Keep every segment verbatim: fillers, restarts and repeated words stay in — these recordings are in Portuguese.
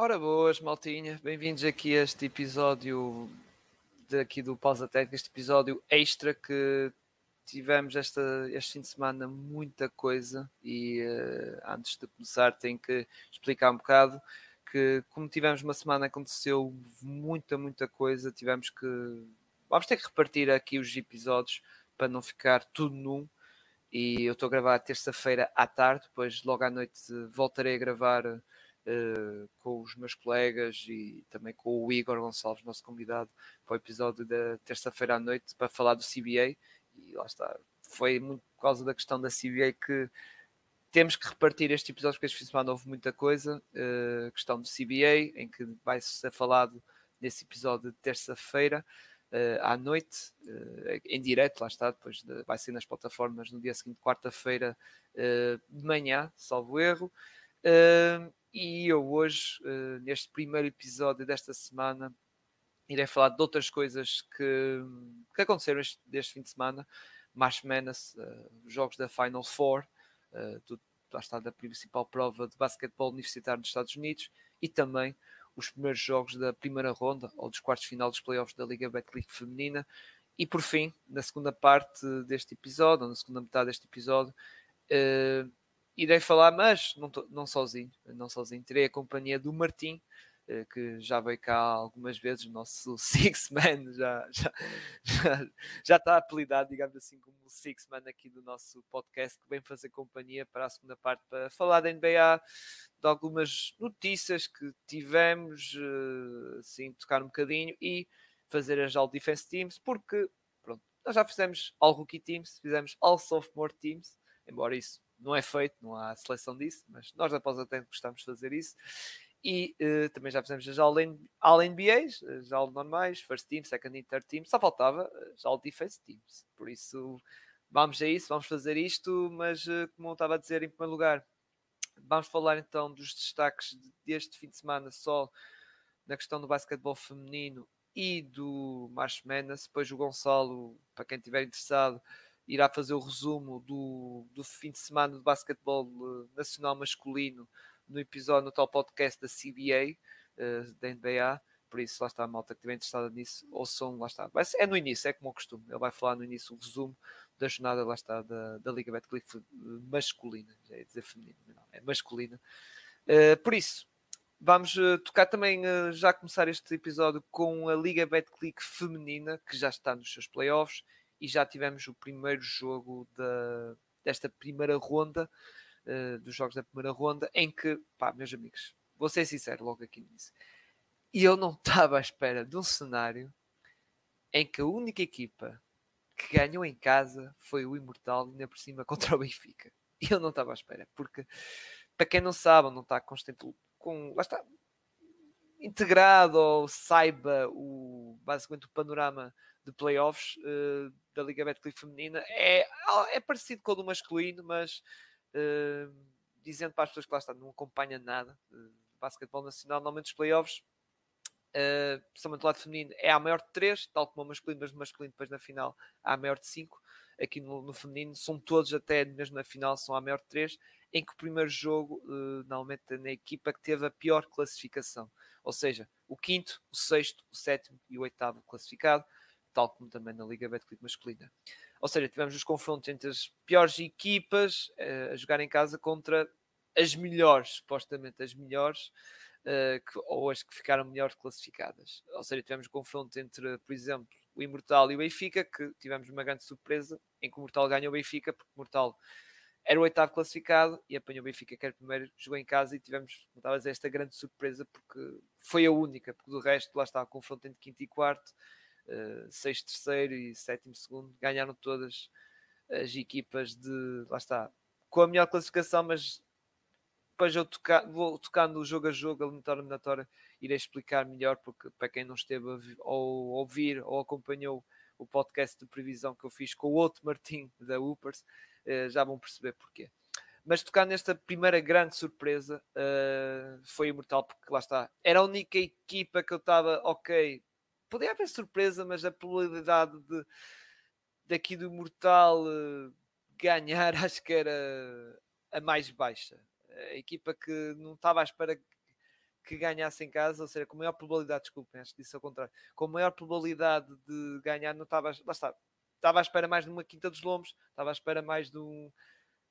Ora boas, maltinha, bem-vindos aqui a este episódio daqui do Pausa Técnica, este episódio extra que tivemos esta, este fim de semana, muita coisa, e uh, antes de começar tenho que explicar um bocado que, como tivemos uma semana, aconteceu muita, muita coisa, tivemos que, vamos ter que repartir aqui os episódios para não ficar tudo num. E eu estou a gravar terça-feira à tarde, depois logo à noite voltarei a gravar uh, com os meus colegas e também com o Igor Gonçalves, nosso convidado, para o episódio da terça-feira à noite, para falar do C B A. E lá está, foi muito por causa da questão da C B A que temos que repartir este episódio, porque este fim de semana houve muita coisa. Uh, questão do C B A, em que vai ser falado nesse episódio de terça-feira. Uh, à noite, uh, em direto, lá está, depois de, vai ser nas plataformas no dia seguinte, quarta-feira uh, de manhã, salvo erro. Uh, e eu hoje, uh, neste primeiro episódio desta semana, irei falar de outras coisas que, que aconteceram este, deste fim de semana. March Madness, uh, jogos da Final Four, uh, do, lá está, da principal prova de basquetebol universitário nos Estados Unidos, e também os primeiros jogos da primeira ronda ou dos quartos de final dos playoffs da Liga Betclic feminina. E por fim, na segunda parte deste episódio, ou na segunda metade deste episódio, uh, irei falar, mas não, tô, não sozinho, não sozinho, terei a companhia do Martim, uh, que já veio cá algumas vezes, o nosso Six Man, já, já, já, já está apelidado, digamos assim, como o Six Man aqui do nosso podcast, que vem fazer companhia para a segunda parte, para falar da N B A, de algumas notícias que tivemos, assim, tocar um bocadinho e fazer as All Defense Teams, porque, pronto, nós já fizemos All Rookie Teams, fizemos All Sophomore Teams, embora isso não é feito, não há seleção disso, mas nós após até gostamos de fazer isso, e uh, também já fizemos as All N B As, as All normais, First Team, Second e Third Team, só faltava as All Defense Teams, por isso vamos a isso, vamos fazer isto, mas uh, como eu estava a dizer em primeiro lugar, vamos falar então dos destaques deste fim de semana só na questão do basquetebol feminino e do March Madness. Depois o Gonçalo, para quem estiver interessado, irá fazer o resumo do, do fim de semana do basquetebol nacional masculino no episódio, no tal podcast da C B A, uh, da N B A. Por isso, lá está a malta que estiver interessada nisso, ouçam, lá está. Mas é no início, é como o costume. Ele vai falar no início o resumo da jornada, lá está, da, da Liga Betclic masculina. Já ia dizer feminina, não, é masculina. Uh, por isso, vamos uh, tocar também, uh, já começar este episódio com a Liga Betclic feminina, que já está nos seus playoffs, e já tivemos o primeiro jogo da, desta primeira ronda, uh, dos jogos da primeira ronda, em que, pá, meus amigos, vou ser sincero logo aqui nisso. E eu não estava à espera de um cenário em que a única equipa que ganhou em casa foi o Imortal, ainda por cima contra o Benfica. E eu não estava à espera, porque, para quem não sabe, não está constante com, lá está, integrado ou saiba o, basicamente o panorama de playoffs uh, da Liga Betclic feminina, é, é parecido com o do masculino, mas uh, dizendo para as pessoas que lá está, não acompanha nada uh, basquetebol nacional, normalmente os playoffs, Uh, principalmente do lado feminino, é a maior de três, tal como o masculino, mas o masculino depois na final há a maior de cinco. Aqui no, no feminino são todos, até mesmo na final são a maior de três, em que o primeiro jogo uh, normalmente na equipa que teve a pior classificação, ou seja, o quinto, o sexto, o sétimo e o oitavo classificado, tal como também na Liga Betclic masculina. Ou seja, tivemos os confrontos entre as piores equipas uh, a jogar em casa contra as melhores, supostamente as melhores, Uh, que, ou as que ficaram melhor classificadas. Ou seja, tivemos um confronto entre, por exemplo, o Imortal e o Benfica, que tivemos uma grande surpresa em que o Imortal ganhou o Benfica, porque o Imortal era o oitavo classificado e apanhou o Benfica, que era o primeiro, jogou em casa, e tivemos, como estava a dizer, esta grande surpresa, porque foi a única, porque do resto, lá está o confronto entre quinto e quarto, uh, sexto, terceiro e sétimo, segundo, ganharam todas as equipas de, lá está, com a melhor classificação, mas depois eu tocar, vou tocando jogo a jogo, eliminatória a eliminatória, irei explicar melhor, porque para quem não esteve a vi, ou ouvir ou acompanhou o podcast de previsão que eu fiz com o outro Martim da Upers, eh, já vão perceber porquê. Mas tocando nesta primeira grande surpresa, uh, foi Imortal, porque lá está, era a única equipa que eu estava, ok, podia haver surpresa, mas a probabilidade de, daqui do Imortal uh, ganhar, acho que era a mais baixa. A equipa que não estava à espera que ganhasse em casa, ou seja, com maior probabilidade, desculpem, acho que disse ao contrário, com maior probabilidade de ganhar, não estava, lá está, estava à espera mais de uma Quinta dos Lombos, estava à espera mais de um,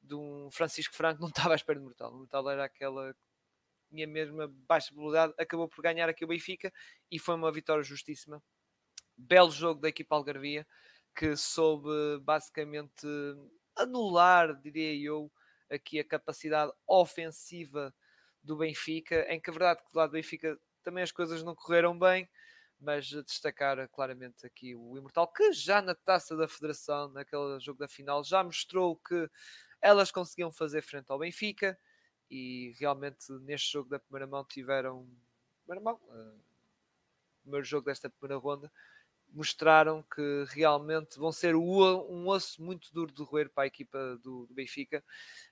de um Francisco Franco, não estava à espera de Mortal. O Mortal era aquela que tinha mesmo a baixa probabilidade, acabou por ganhar aqui o Benfica e foi uma vitória justíssima. Belo jogo da equipa algarvia, que soube basicamente anular, diria eu, aqui a capacidade ofensiva do Benfica, em que a verdade que do lado do Benfica também as coisas não correram bem, mas destacar claramente aqui o Imortal, que já na Taça da Federação, naquele jogo da final, já mostrou que elas conseguiam fazer frente ao Benfica, e realmente neste jogo da primeira mão tiveram... Primeira mão? Uh, primeiro jogo desta primeira ronda, mostraram que realmente vão ser um osso muito duro de roer para a equipa do, do Benfica.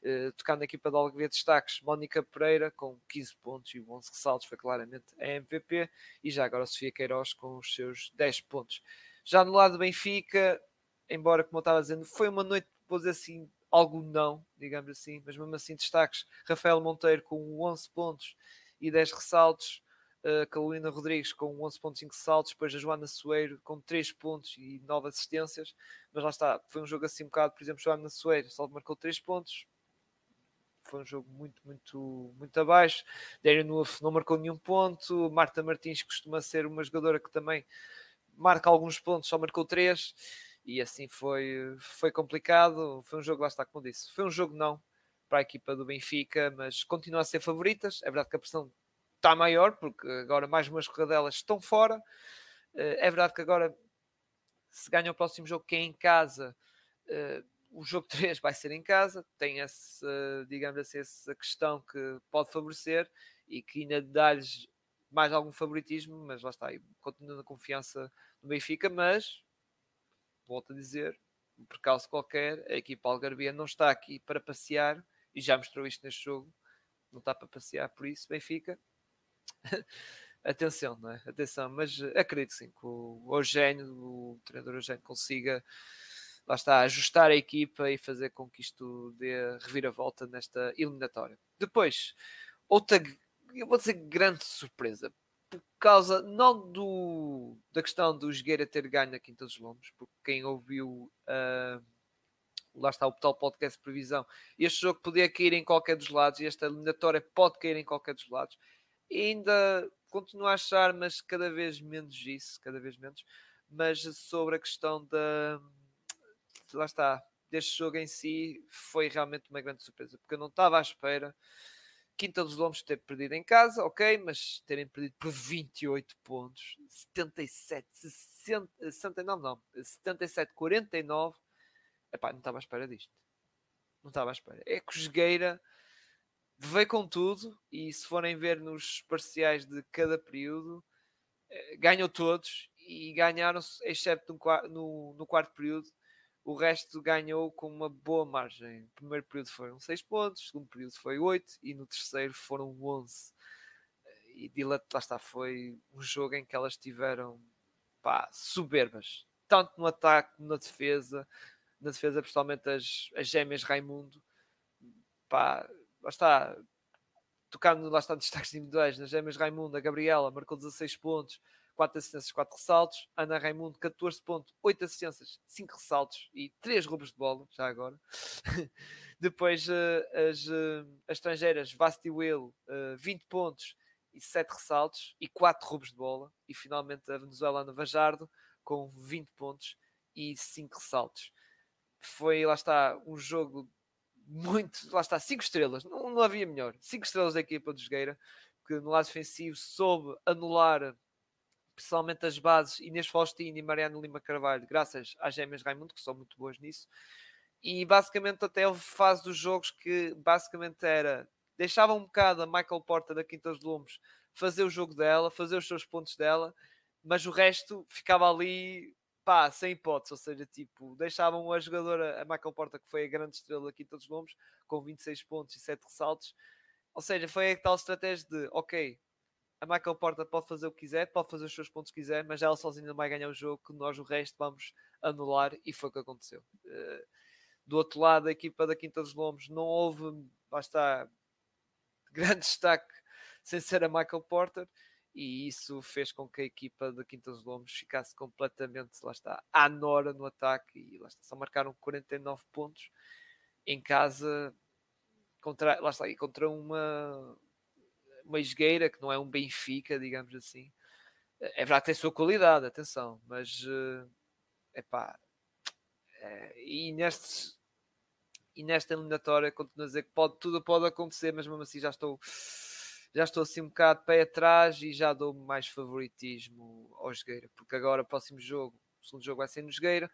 Uh, tocando na equipa da Algarvia, destaques, Mónica Pereira com quinze pontos e onze ressaltos, foi claramente a M V P, e já agora Sofia Queiroz com os seus dez pontos. Já no lado do Benfica, embora, como eu estava dizendo, foi uma noite, vou dizer assim, algo não, digamos assim, mas mesmo assim destaques, Rafael Monteiro com onze pontos e dez ressaltos, Uh, Carolina Rodrigues com onze pontos e cinco saltos, depois a Joana Soeiro com três pontos e nove assistências, mas lá está, foi um jogo assim um bocado, por exemplo, Joana Soeiro só marcou três pontos, foi um jogo muito, muito, muito abaixo. Darien Wolf não marcou nenhum ponto, Marta Martins, que costuma ser uma jogadora que também marca alguns pontos, só marcou três, e assim foi, foi complicado, foi um jogo, lá está, como disse, foi um jogo não para a equipa do Benfica, mas continua a ser favoritas. É verdade que a pressão está maior, porque agora mais umas corradelas estão fora. É verdade que agora, se ganha o próximo jogo, que é em casa, o jogo três vai ser em casa, tem esse, digamos assim, essa questão que pode favorecer e que ainda dá-lhes mais algum favoritismo, mas lá está, continuando a confiança no Benfica, mas, volto a dizer, por causa qualquer, a equipa algarvia não está aqui para passear, e já mostrou isto neste jogo, não está para passear, por isso, Benfica, atenção, não é? Atenção, mas acredito sim que o Eugénio, o treinador Eugénio, consiga, lá está, ajustar a equipa e fazer com que isto dê reviravolta nesta eliminatória. Depois, outra, eu vou dizer, grande surpresa, por causa não do, da questão do Jogueira ter ganho na Quinta dos Lombos, porque quem ouviu uh, lá está o tal podcast previsão, este jogo podia cair em qualquer dos lados e esta eliminatória pode cair em qualquer dos lados. E ainda continuo a achar, mas cada vez menos isso, cada vez menos, mas sobre a questão da... Lá está, deste jogo em si, foi realmente uma grande surpresa, porque eu não estava à espera. Quinta dos Lombos ter perdido em casa, ok, mas terem perdido por vinte e oito pontos, setenta e sete, sessenta, setenta e nove, não, setenta e sete, quarenta e nove, epá, não estava à espera disto. Não estava à espera. É que o Jogueira veio com tudo, e se forem ver nos parciais de cada período, ganhou todos, e ganharam-se, excepto no, no, no quarto período, o resto ganhou com uma boa margem. No primeiro período foram seis pontos, no segundo período foi oito, e no terceiro foram onze. E Dilat, lá está, foi um jogo em que elas tiveram, pá, soberbas, tanto no ataque como na defesa, na defesa, principalmente as, as gêmeas Raimundo, pá, lá está, tocando, lá está, destaques individuais, nas gêmeas Raimundo, a Gabriela marcou dezasseis pontos, quatro assistências, quatro ressaltos, Ana Raimundo, catorze pontos, oito assistências, cinco ressaltos e três roubos de bola, já agora. Depois, as, as estrangeiras, Vasti Will, vinte pontos e sete ressaltos e quatro roubos de bola, e finalmente a venezuelana Vajardo, com vinte pontos e cinco ressaltos. Foi, lá está, um jogo muito, lá está, cinco estrelas, não, não havia melhor, cinco estrelas da equipa de Jogueira, que no lado defensivo soube anular principalmente as bases Inês Faustino e Mariana Lima Carvalho, graças às gêmeas Raimundo, que são muito boas nisso, e basicamente até houve fase dos jogos que basicamente era, deixava um bocado a Michael Porta da Quinta dos Lombos fazer o jogo dela, fazer os seus pontos dela, mas o resto ficava ali, pá, sem hipótese, ou seja, tipo, deixavam a jogadora, a Michael Porta, que foi a grande estrela aqui todos os nomes, com vinte e seis pontos e sete ressaltos, ou seja, foi a tal estratégia de, ok, a Michael Porta pode fazer o que quiser, pode fazer os seus pontos que quiser, mas ela sozinha não vai ganhar o jogo, que nós o resto vamos anular, e foi o que aconteceu. Do outro lado, a equipa da Quinta dos Lombos não houve, lá está, grande destaque, sem ser a Michael Porter, e isso fez com que a equipa de Quintas Lombos ficasse completamente, lá está, à nora no ataque, e lá está, só marcaram quarenta e nove pontos em casa, contra, lá está, e contra uma, uma esgueira que não é um Benfica, digamos assim. É verdade, tem sua qualidade, atenção, mas uh, epá, uh, e, nestes, e nesta eliminatória continuo a dizer que pode, tudo pode acontecer, mas mesmo assim já estou já estou assim um bocado de pé atrás e já dou mais favoritismo ao Jogueira, porque agora o próximo jogo, o segundo jogo vai ser no Jogueira,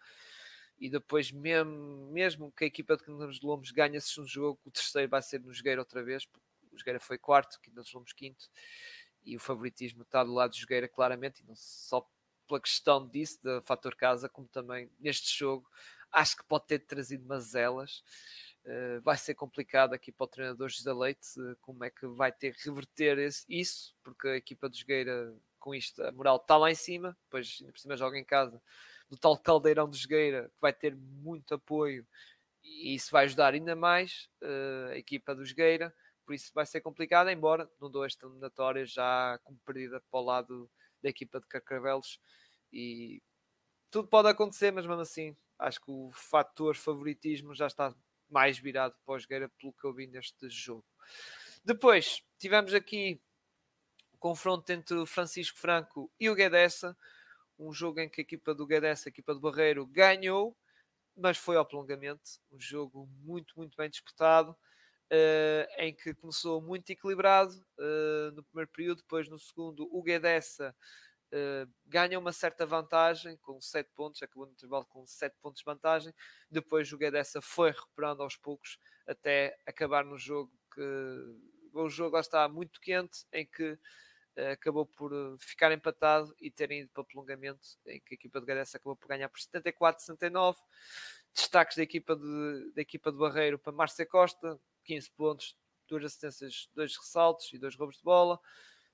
e depois mesmo, mesmo que a equipa de Quintas de Lombos ganhe-se segundo jogo, o terceiro vai ser no Jogueira outra vez, porque o Jogueira foi quarto, Quintas de Lombos quinto, e o favoritismo está do lado de Jogueira claramente, e não só pela questão disso, do fator casa, como também neste jogo, acho que pode ter trazido mazelas. Uh, vai ser complicado aqui para o treinador José Leite, uh, como é que vai ter que reverter esse, isso, porque a equipa de Jogueira, com isto, a moral está lá em cima, depois ainda por cima joga em casa, do tal caldeirão de Jogueira, que vai ter muito apoio, e isso vai ajudar ainda mais uh, a equipa de Jogueira. Por isso vai ser complicado, embora não dou esta eliminatória já como perdida para o lado da equipa de Carcavelos, e tudo pode acontecer, mas mesmo assim acho que o fator favoritismo já está mais virado para o Jogueira pelo que eu vi neste jogo. Depois tivemos aqui o confronto entre o Francisco Franco e o Guedessa, um jogo em que a equipa do Guedessa, a equipa do Barreiro, ganhou, mas foi ao prolongamento, um jogo muito, muito bem disputado. Uh, em que começou muito equilibrado uh, no primeiro período, depois no segundo o Guedessa uh, ganha uma certa vantagem com sete pontos, acabou no intervalo com sete pontos de vantagem, depois o Guedessa foi recuperando aos poucos até acabar no jogo que o jogo lá está muito quente, em que uh, acabou por ficar empatado e terem ido para prolongamento, em que a equipa de Guedessa acabou por ganhar por setenta e quatro a sessenta e nove. Destaques da equipa de, da equipa de Barreiro para Márcia Costa, quinze pontos, duas assistências, dois ressaltos e dois roubos de bola.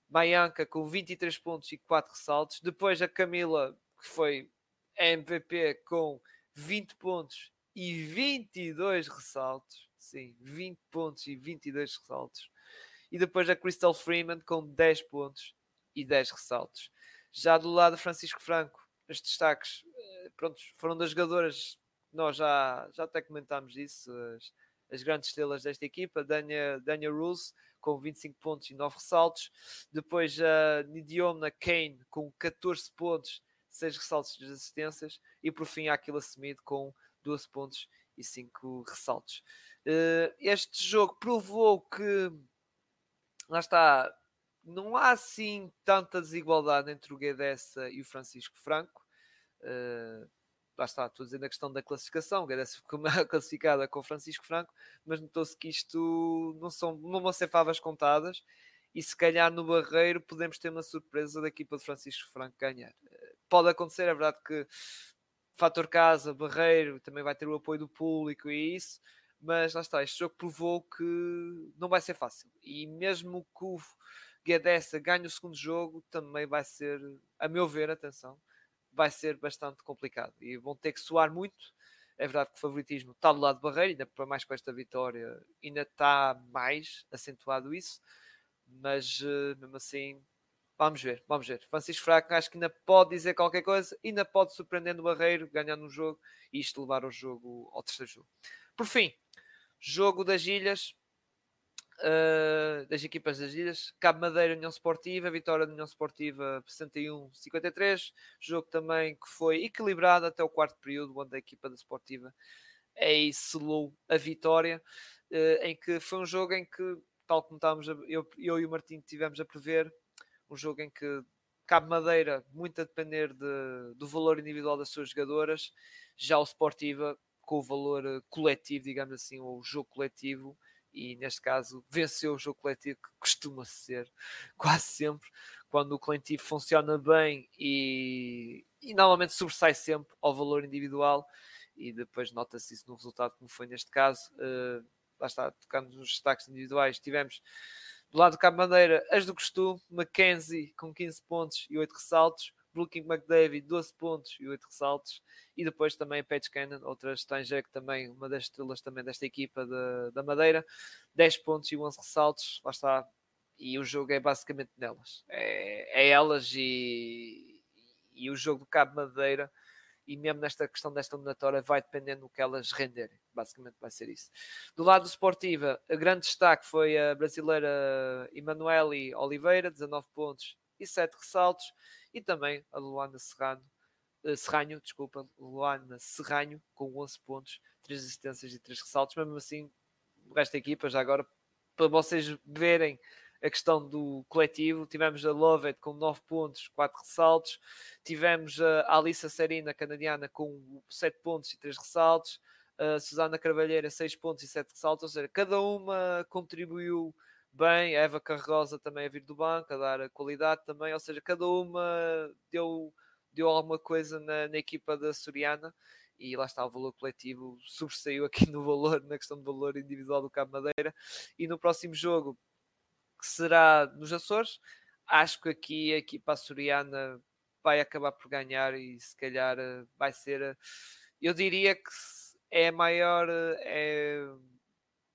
Maianca com vinte e três pontos e quatro ressaltos. Depois a Camila, que foi M V P, com vinte pontos e vinte e dois ressaltos. Sim, vinte pontos e vinte e dois ressaltos. E depois a Crystal Freeman com dez pontos e dez ressaltos. Já do lado de Francisco Franco, os destaques, pronto, foram das jogadoras, nós já, já até comentámos isso, as, as grandes estrelas desta equipa, Dania, Dania Rose, com vinte e cinco pontos e nove ressaltos. Depois a Nidiomna Kane, com catorze pontos, seis ressaltos e duas assistências. E por fim a Aquila Smith, com doze pontos e cinco ressaltos. Uh, este jogo provou que, lá está, não há assim tanta desigualdade entre o Guedessa e o Francisco Franco. Uh, Lá está, estou dizendo a questão da classificação, o Guedessa ficou classificada com o Francisco Franco, mas notou-se que isto não, são, não vão ser favas contadas, e se calhar no Barreiro podemos ter uma surpresa da equipa de Francisco Franco ganhar. Pode acontecer, é verdade que fator casa, Barreiro, também vai ter o apoio do público e isso, mas lá está, este jogo provou que não vai ser fácil, e mesmo que o Guedessa ganhe o segundo jogo, também vai ser, a meu ver, atenção, vai ser bastante complicado e vão ter que suar muito. É verdade que o favoritismo está do lado do Barreiro, ainda para mais com esta vitória, ainda está mais acentuado isso, mas mesmo assim, vamos ver, vamos ver. Francisco Franco acho que ainda pode dizer qualquer coisa, ainda pode surpreender o Barreiro, ganhando um jogo e isto levar o jogo ao terceiro jogo. Por fim, jogo das ilhas, Uh, das equipas das ilhas, Cabo Madeira, União Sportiva, vitória da União Sportiva sessenta e um a cinquenta e três, jogo também que foi equilibrado até o quarto período, onde a equipa da Sportiva aí selou a vitória, uh, em que foi um jogo em que, tal como estávamos a, eu, eu e o Martim tivemos a prever, um jogo em que Cabo Madeira, muito a depender de, do valor individual das suas jogadoras, já o Sportiva com o valor uh, coletivo, digamos assim, ou o jogo coletivo, e neste caso venceu o jogo coletivo, que costuma ser quase sempre, quando o coletivo funciona bem e, e normalmente sobressai sempre ao valor individual, e depois nota-se isso no resultado, como foi neste caso. Uh, lá está, tocando nos destaques individuais, tivemos do lado do Cabo Madeira as do costume, Mackenzie com quinze pontos e oito ressaltos, Brooking McDavid doze pontos e oito ressaltos, e depois também a Paige Cannon, outra estrangeira, que também uma das estrelas também desta equipa de, da Madeira, dez pontos e onze ressaltos. Lá está, e o jogo é basicamente nelas. É, é elas e, e o jogo do Cabo Madeira, e mesmo nesta questão desta eliminatória, vai dependendo do que elas renderem. Basicamente vai ser isso. Do lado do Sportiva, a grande destaque foi a brasileira Emanuele Oliveira, dezanove pontos e sete ressaltos, e também a Luana Serrano, Serranho, desculpa, Luana Serranho, com onze pontos, três assistências e três ressaltos. Mesmo assim, o resto da equipa, já agora, para vocês verem a questão do coletivo, tivemos a Lovett com nove pontos, quatro ressaltos, tivemos a Alissa Serina, canadiana, com sete pontos e três ressaltos, a Susana Carvalheira, seis pontos e sete ressaltos, ou seja, cada uma contribuiu bem, a Eva Carregosa também a vir do banco, a dar a qualidade também, ou seja, cada uma deu, deu alguma coisa na, na equipa da Soriana, e lá está, o valor coletivo sobressaiu aqui no valor, na questão do valor individual do Cabo Madeira. E no próximo jogo, que será nos Açores, acho que aqui a equipa açoriana vai acabar por ganhar, e se calhar vai ser, eu diria que é maior, é,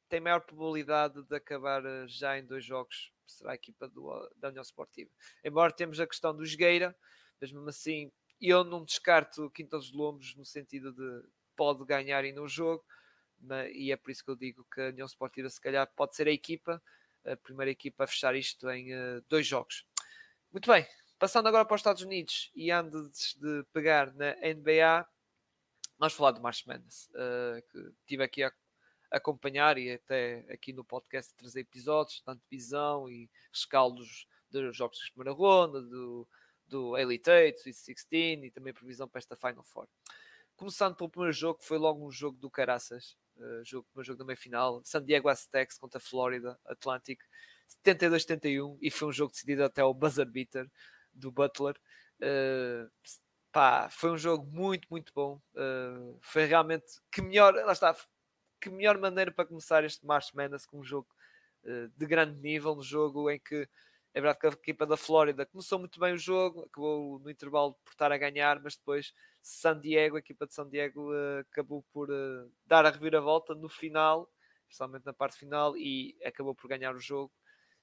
tem maior probabilidade de acabar já em dois jogos, será a equipa do, da União Sportiva, embora temos a questão do Jogueira, mas mesmo assim eu não descarto Quintas dos Lombos, no sentido de pode ganhar ainda um jogo, e é por isso que eu digo que a União Sportiva se calhar pode ser a equipa a primeira equipa a fechar isto em uh, dois jogos. Muito bem, passando agora para os Estados Unidos, e antes de pegar na N B A, vamos falar do March Madness, uh, que estive aqui a acompanhar, e até aqui no podcast trazer episódios, tanto visão e rescaldos dos jogos de primeira ronda, do, do Elite oito, do Sweet dezesseis, e também previsão para esta Final Four. Começando pelo primeiro jogo, que foi logo um jogo do caraças, Uh, jogo, primeiro jogo da meia-final, San Diego Aztecs contra Florida Atlantic, setenta e dois a setenta e um, e foi um jogo decidido até o buzzer beater do Butler. Uh, pá, foi um jogo muito, muito bom. Uh, foi realmente que melhor, lá está, que melhor maneira para começar este March Madness, com um jogo uh, de grande nível, um jogo em que é verdade que a equipa da Flórida começou muito bem o jogo, acabou no intervalo por estar a ganhar, mas depois San Diego, a equipa de San Diego, uh, acabou por uh, dar a reviravolta no final, especialmente na parte final, e acabou por ganhar o jogo,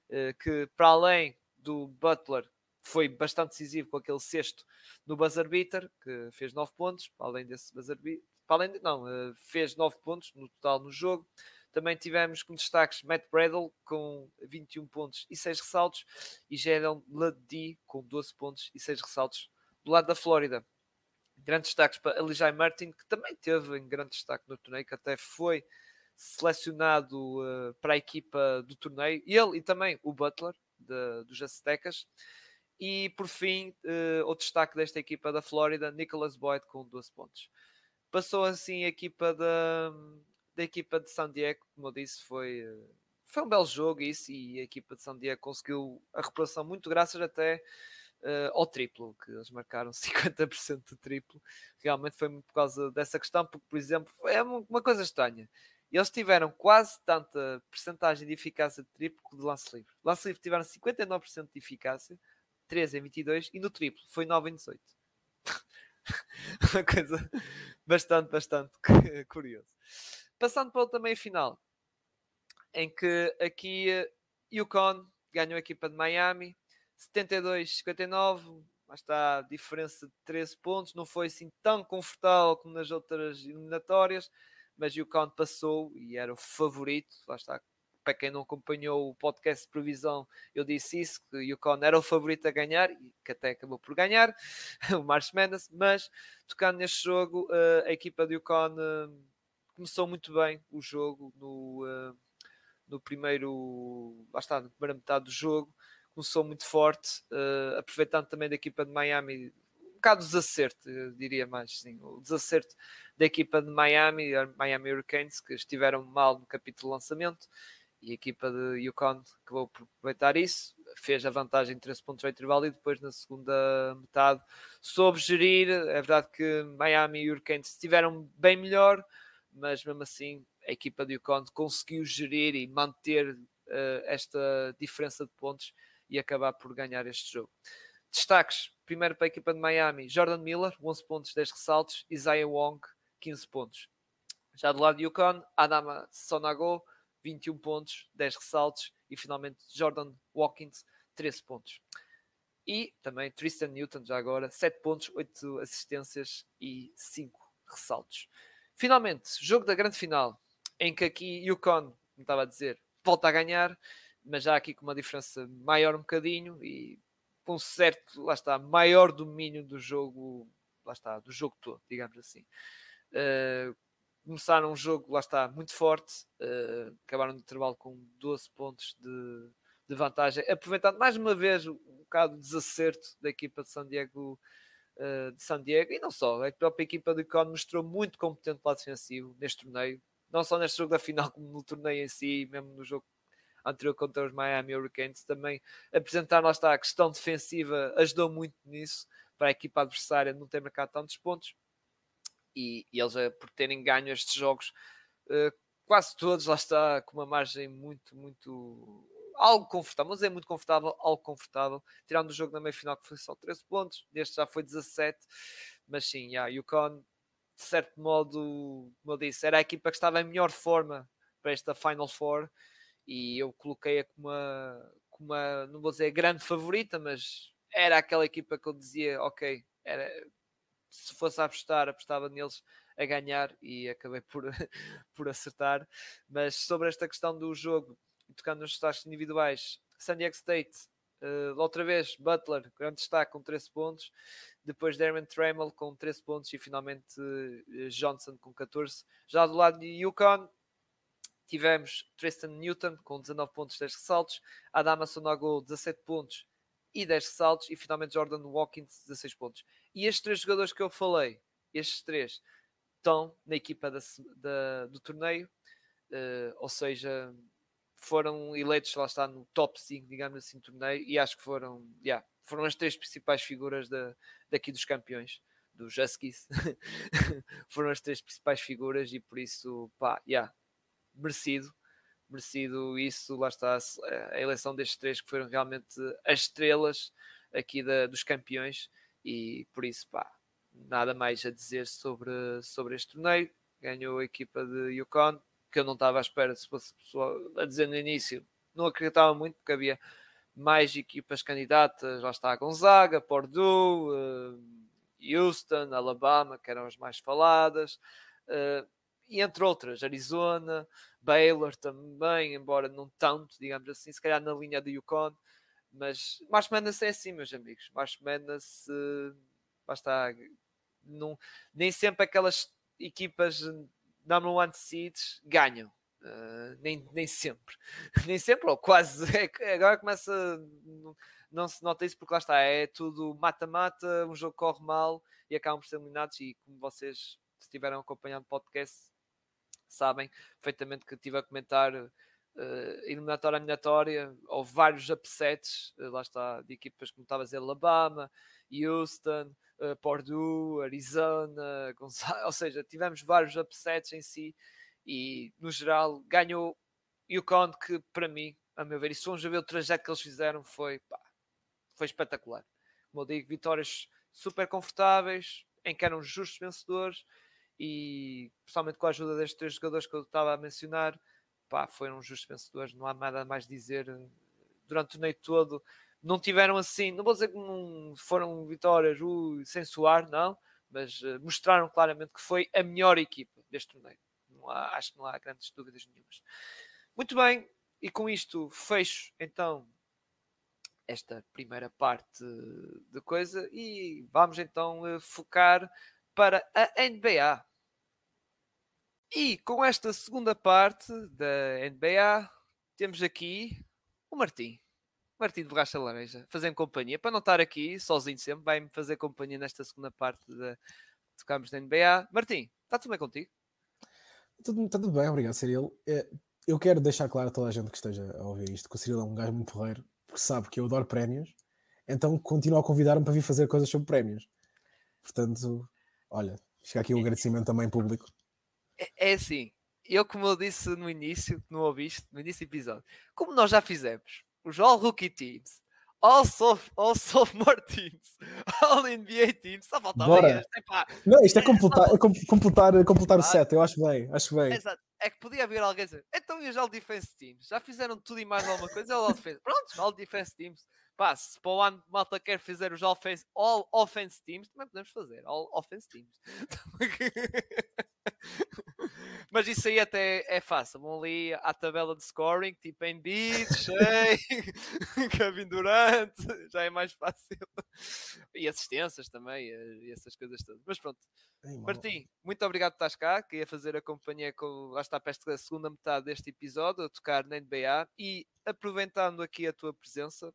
uh, que para além do Butler foi bastante decisivo com aquele sexto no buzzer beater, que fez nove pontos, para além desse buzzer beater, para além de, não, uh, fez nove pontos no total no jogo. Também tivemos com destaques Matt Bradle com vinte e um pontos e seis ressaltos, e Jalen Leddy com doze pontos e seis ressaltos. Do lado da Flórida, grandes destaques para Elijah Martin, que também teve um grande destaque no torneio, que até foi selecionado uh, para a equipa do torneio. Ele e também o Butler, de, dos Aztecas. E, por fim, uh, o destaque desta equipa da Flórida, Nicholas Boyd com doze pontos. Passou assim a equipa da... da equipa de San Diego, como eu disse, foi, foi um belo jogo isso, e a equipa de San Diego conseguiu a recuperação muito graças até uh, ao triplo, que eles marcaram cinquenta por cento de triplo. Realmente foi muito por causa dessa questão, porque, por exemplo, é uma coisa estranha, eles tiveram quase tanta percentagem de eficácia de triplo que de lance livre. Lance livre tiveram cinquenta e nove por cento de eficácia, treze em vinte e dois, e no triplo foi nove em dezoito. Uma coisa bastante, bastante curiosa. Passando para também a final, em que aqui UConn ganhou a equipa de Miami, setenta e dois a cinquenta e nove, mas está a diferença de treze pontos, não foi assim tão confortável como nas outras eliminatórias, mas UConn passou e era o favorito, lá está, para quem não acompanhou o podcast de previsão, eu disse isso, que UConn era o favorito a ganhar, e que até acabou por ganhar, o March Madness, mas tocando neste jogo, a equipa de UConn começou muito bem o jogo no, uh, no primeiro, lá está, na primeira metade do jogo, começou muito forte, uh, aproveitando também da equipa de Miami, um bocado o desacerto, eu diria mais sim, o desacerto da equipa de Miami, Miami Hurricanes, que estiveram mal no capítulo de lançamento, e a equipa de UConn acabou por aproveitar isso, fez a vantagem de treze pontos ao intervalo, e depois na segunda metade soube gerir. É verdade que Miami e Hurricanes estiveram bem melhor, mas mesmo assim a equipa de UConn conseguiu gerir e manter uh, esta diferença de pontos e acabar por ganhar este jogo. Destaques, primeiro para a equipa de Miami, Jordan Miller, onze pontos, dez ressaltos, Isaiah Wong, quinze pontos. Já do lado de UConn, Adama Sonago, vinte e um pontos, dez ressaltos, e finalmente Jordan Watkins, treze pontos. E também Tristan Newton, já agora, sete pontos, oito assistências e cinco ressaltos. Finalmente, jogo da grande final, em que aqui UConn, como estava a dizer, volta a ganhar, mas já aqui com uma diferença maior um bocadinho e com um certo, lá está, maior domínio do jogo, lá está, do jogo todo, digamos assim. Uh, começaram um jogo, lá está, muito forte, uh, acabaram de intervalo com doze pontos de, de vantagem, aproveitando mais uma vez um bocado de desacerto da equipa de San Diego, uh, de San Diego, e não só, a própria equipa de UConn mostrou muito competente lá defensivo neste torneio, não só neste jogo da final, como no torneio em si, mesmo no jogo anterior contra os Miami Hurricanes, também apresentar, lá está, a questão defensiva ajudou muito nisso, para a equipa adversária não ter marcado tantos pontos, e, e eles, por terem ganho estes jogos, uh, quase todos, lá está, com uma margem muito, muito, algo confortável, mas é muito confortável, algo confortável, tirando o jogo na meia-final que foi só treze pontos, deste já foi dezassete, mas sim, yeah, UConn, de certo modo, como eu disse, era a equipa que estava em melhor forma para esta Final Four, e eu coloquei-a como uma, como uma, não vou dizer grande favorita, mas era aquela equipa que eu dizia, ok, era, se fosse a apostar, apostava neles a ganhar, e acabei por, por acertar. Mas sobre esta questão do jogo, tocando nos destaques individuais, San Diego State, uh, outra vez, Butler, grande destaque com treze pontos, depois Darren Trammell com treze pontos, e finalmente uh, Johnson com catorze. Já do lado de UConn, tivemos Tristan Newton com dezanove pontos, dez ressaltos, Adama Sonogo, dezassete pontos e dez ressaltos, e finalmente Jordan Watkins, dezasseis pontos. E estes três jogadores que eu falei, estes três, estão na equipa da, da, do torneio, uh, ou seja, foram eleitos, lá está, no top cinco, digamos assim, do torneio, e acho que foram, yeah, foram as três principais figuras da, daqui dos campeões, dos Huskies, foram as três principais figuras, e por isso, pá, yeah, merecido, merecido isso, lá está a eleição destes três que foram realmente as estrelas aqui da, dos campeões, e por isso, pá, nada mais a dizer sobre, sobre este torneio. Ganhou a equipa de UConn, que eu não estava à espera, se fosse a dizer no início, não acreditava muito, porque havia mais equipas candidatas, lá está a Gonzaga, Purdue, Houston, Alabama, que eram as mais faladas, e entre outras, Arizona, Baylor também, embora não tanto, digamos assim, se calhar na linha da UConn, mas March Madness é assim, meus amigos, March Madness, uh, lá está, não, nem sempre aquelas equipas number one seeds ganham, uh, nem, nem sempre, nem sempre, ou quase, agora começa, não, não se nota isso porque lá está, é tudo mata-mata, um jogo corre mal e acabam por ser eliminados, e como vocês, se tiveram acompanhando o podcast, sabem perfeitamente que estive a comentar uh, eliminatória a eliminatória, ou vários upsets, uh, lá está, de equipas como estava a dizer, Alabama, Houston, uh, Purdue, Arizona, Gonzaga, ou seja, tivemos vários upsets em si, e no geral ganhou UConn, que para mim, a meu ver, e se vamos ver o trajeto que eles fizeram, foi, pá, foi espetacular. Como eu digo, vitórias super confortáveis, em que eram justos vencedores, e principalmente com a ajuda destes três jogadores que eu estava a mencionar, pá, foram justos vencedores, não há nada mais a dizer. Durante o torneio todo não tiveram assim, não vou dizer que não foram vitórias uh, sem suar, não, mas uh, mostraram claramente que foi a melhor equipa deste torneio, não há, acho que não há grandes dúvidas nenhumas. Muito bem, e com isto fecho então esta primeira parte de coisa, e vamos então focar para a N B A. E com esta segunda parte da N B A, temos aqui o Martim. Martim de Borracha Laranja, fazendo companhia. Para não estar aqui sozinho sempre, vai-me fazer companhia nesta segunda parte de tocarmos da N B A. Martim, está tudo bem contigo? Tudo, tudo bem, obrigado, Cirilo. Eu quero deixar claro a toda a gente que esteja a ouvir isto, que o Cirilo é um gajo muito porreiro, porque sabe que eu adoro prémios, então continua a convidar-me para vir fazer coisas sobre prémios. Portanto, olha, fica aqui um agradecimento também público. É, é assim, eu como eu disse no início, não ouviste, no início do episódio, como nós já fizemos os All Rookie Teams, All Sof, all sophomore teams, all N B A teams, só faltava isto. Não, isto é completar, é completar, é completar ah, o set, eu acho bem, acho bem. Exato. É que podia haver alguém dizer, então e os all defense teams? Já fizeram tudo e mais alguma coisa, all defense. Pronto, all defense teams. Pá, se para o ano malta quer fazer os all offense, all offense teams, também podemos fazer, all offense teams. Mas isso aí até é fácil. Vão ali à tabela de scoring, tipo em beats, Kevin Durant, já é mais fácil. E assistências também, e essas coisas todas. Mas pronto. Ei, Martim, muito obrigado por estás cá. Queria fazer a companhia com, lá está, para esta segunda metade deste episódio, a tocar na N B A. E aproveitando aqui a tua presença,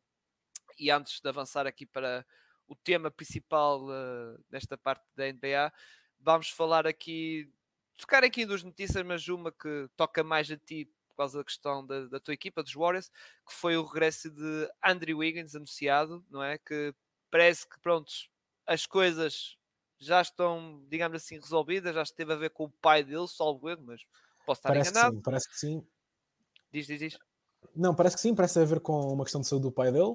e antes de avançar aqui para o tema principal uh, desta parte da N B A, vamos falar aqui... tocar aqui duas notícias, mas uma que toca mais a ti por causa da questão da, da tua equipa, dos Warriors, que foi o regresso de Andrew Wiggins anunciado, não é? Que parece que, pronto, as coisas já estão, digamos assim, resolvidas, já esteve a ver com o pai dele, só o Wiggins, mas posso estar parece enganado. Que sim, parece que sim. Diz, diz, diz. Não, parece que sim, parece a ver com uma questão de saúde do pai dele.